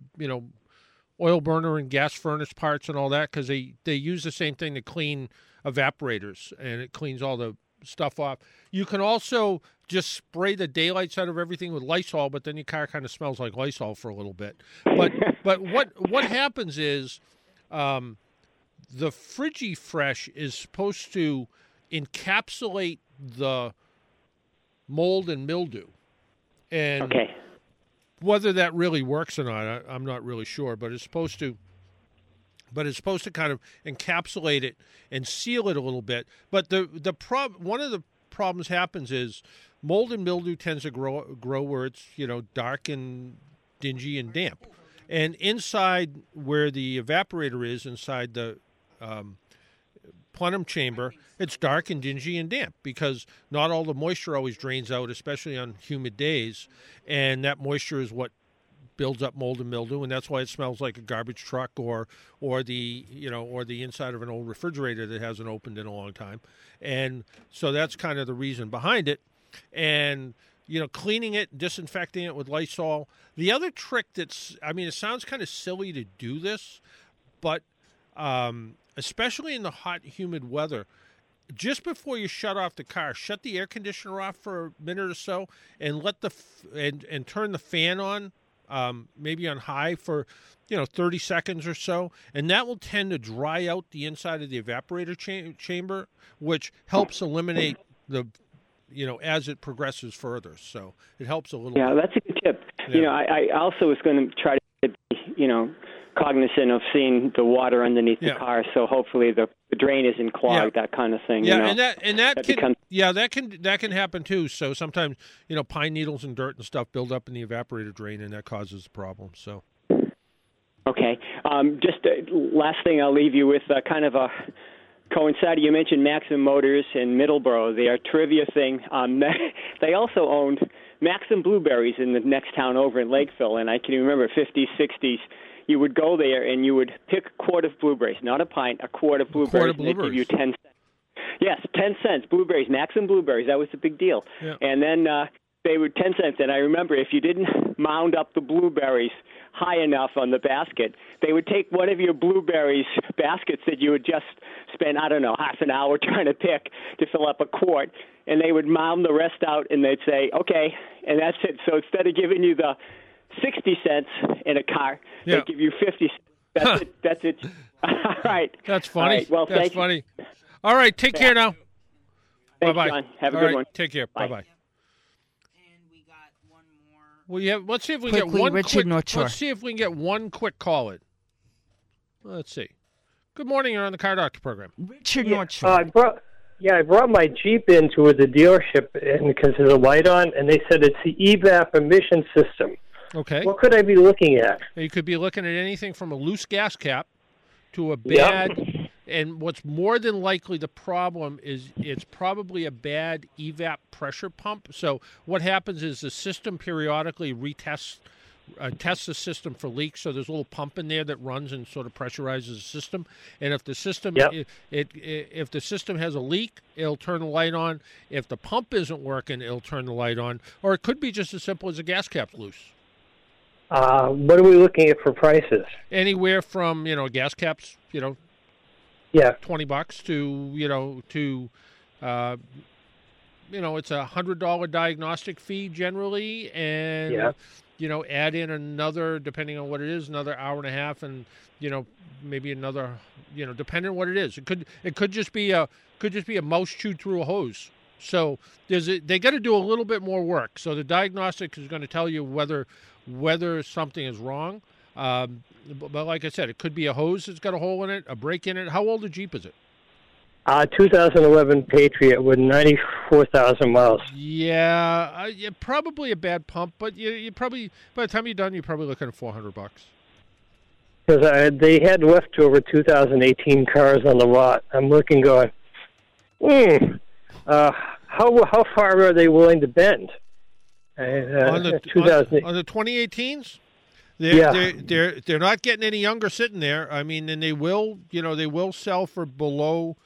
oil burner and gas furnace parts and all that, because they use the same thing to clean evaporators, and it cleans all the stuff off. You can also just spray the daylights out of everything with Lysol, but then your car kind of smells like Lysol for a little bit. But what happens is the FrigiFresh is supposed to encapsulate the mold and mildew. And okay. Whether that really works or not, I'm not really sure, but it's supposed to. But it's supposed to kind of encapsulate it and seal it a little bit. But one of the problems happens is mold and mildew tends to grow where it's, you know, dark and dingy and damp. And inside where the evaporator is, inside the plenum chamber, it's dark and dingy and damp because not all the moisture always drains out, especially on humid days. And that moisture is what builds up mold and mildew, and that's why it smells like a garbage truck or the inside of an old refrigerator that hasn't opened in a long time. And so that's kind of the reason behind it. And, you know, cleaning it, disinfecting it with Lysol. The other trick it sounds kind of silly to do this, but especially in the hot, humid weather, just before you shut off the car, shut the air conditioner off for a minute or so and turn the fan on. Maybe on high for, 30 seconds or so. And that will tend to dry out the inside of the evaporator chamber, which helps eliminate the, as it progresses further. So it helps a little bit. Yeah, that's a good tip. Yeah. I also was going to try to be, cognizant of seeing the water underneath the car. So hopefully the drain isn't clogged, that kind of thing. Yeah, that can happen too. So sometimes, pine needles and dirt and stuff build up in the evaporator drain and that causes problems. So. Okay. Just last thing I'll leave you with, kind of a coinciding. You mentioned Maxim Motors in Middleborough, their trivia thing. They also owned Maxim Blueberries in the next town over in Lakeville. And I can remember 50s, 60s. You would go there and you would pick a quart of blueberries, not a pint, a quart of blueberries. A quart of blueberries. And they'd give you 10 cents. Yes, 10 cents, blueberries, Maxim blueberries. That was the big deal. Yeah. And then they were 10 cents. And I remember if you didn't mound up the blueberries high enough on the basket, they would take one of your blueberries baskets that you would just spend, I don't know, half an hour trying to pick to fill up a quart. And they would mound the rest out and they'd say, okay, and that's it. So instead of giving you the 60 cents in a car, they give you 50 cents. That's it. All right. That's funny. All right. Well, that's funny. You. All right. Take care now. Thanks, bye-bye. John. Have a good one. Take care. Bye-bye. Yep. And we got one more. Well, let's see if we can get one Richard quick. Let's see if we can get one quick call in. Let's see. Good morning. You're on the Car Doctor program. Richard Northshore. I brought my Jeep into the dealership because there's a light on, and they said it's the EVAP emission system. Okay. What could I be looking at? You could be looking at anything from a loose gas cap to a bad, and what's more than likely the problem is it's probably a bad EVAP pressure pump. So what happens is the system periodically tests the system for leaks. So there's a little pump in there that runs and sort of pressurizes the system. And if the system if the system has a leak, it'll turn the light on. If the pump isn't working, it'll turn the light on. Or it could be just as simple as a gas cap's loose. What are we looking at for prices? Anywhere from, gas caps, $20 to, it's a $100 diagnostic fee generally. And, add in another, depending on what it is, another hour and a half and, maybe another, depending on what it is. It could just be a mouse chewed through a hose. So they got to do a little bit more work. So the diagnostic is going to tell you whether something is wrong. But like I said, it could be a hose that's got a hole in it, a break in it. How old a Jeep is it? 2011 Patriot with 94,000 miles. Yeah, probably a bad pump, but you probably, by the time you're done, you're probably looking at $400. Because they had left over 2018 cars on the lot. I'm looking going, how far are they willing to bend? On the 2018s, they're not getting any younger sitting there. I mean, and they will sell for below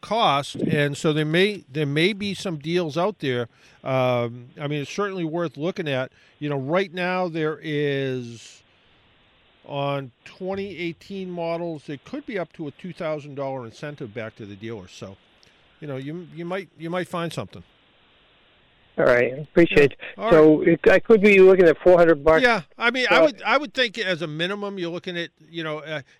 cost, and so there may be some deals out there. It's certainly worth looking at. Right now there is on 2018 models, it could be up to a $2,000 incentive back to the dealer. So, you might find something. All right, appreciate it. Right. So I could be looking at $400. Yeah, I would think as a minimum you're looking at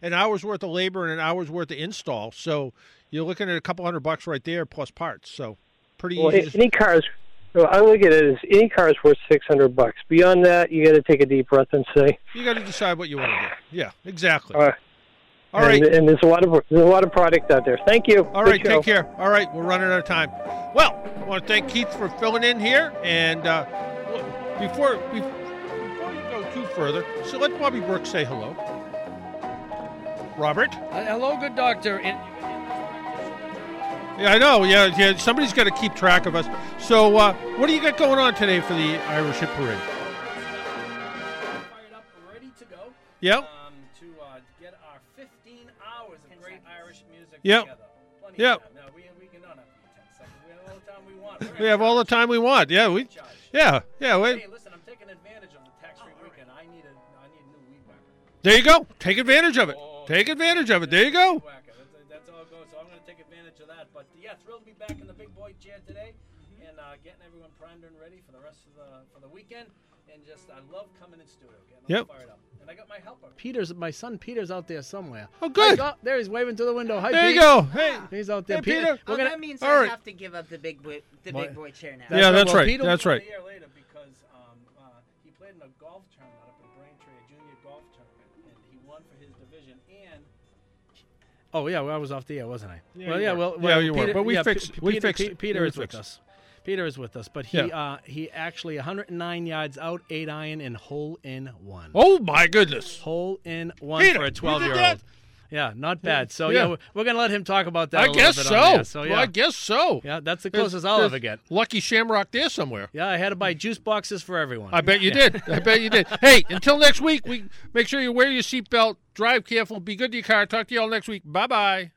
an hour's worth of labor and an hour's worth of install. So you're looking at a couple $100 right there plus parts. So pretty easy. Any cars So I look at it as any car is worth $600. Beyond that, you got to take a deep breath and say, you got to decide what you want to do. Yeah, exactly. All right. And there's a lot of product out there. Thank you. All right. Take care. All right. We're running out of time. Well, I want to thank Keith for filling in here. And before you go too further, so let Bobby Brooks say hello. Robert. Hello, good doctor. Yeah, I know. Yeah. Somebody's got to keep track of us. So what do you got going on today for the Irish Hit Parade? Fired up, ready to go. Yep. Yep. Yep. We have all the time we want. Yeah. We. Yeah. Yeah. Wait. Hey, listen. I'm taking advantage of the tax-free weekend. Right. I need a new weed whacker. There you go. Take advantage of it. Take advantage of it. There you go. That's all it goes. So I'm going to take advantage of that. But yeah, thrilled to be back in the big boy chair today, and getting everyone primed and ready for the rest of the weekend. And just, I love coming in studio. Getting fired up. And I got my helper. My son Peter's out there somewhere. Oh, good. There he's waving through the window. Hi, there Pete. You go. Hey. He's out there. Hey, Peter. Well, that means I have to give up the big boy chair now. Yeah, that's right. Peter, that's right. A year later because he played in a golf tournament up in Braintree, a junior golf tournament, and he won for his division. And oh, yeah, well, I was off the air, wasn't I? Yeah, you were. But we fixed it. Peter is with us. Peter is with us, but he actually 109 yards out, 8-iron, and hole-in-one. Oh, my goodness. Hole-in-one for a 12-year-old. Yeah, not bad. So, we're going to let him talk about that a little bit. I guess so. Well, I guess so. Yeah, that's the closest I'll ever get. Lucky Shamrock there somewhere. Yeah, I had to buy juice boxes for everyone. I bet you did. I bet you did. Hey, until next week, we make sure you wear your seatbelt, drive careful, be good to your car. Talk to you all next week. Bye-bye.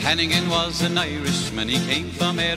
Hannigan was an Irishman, he came from Erin.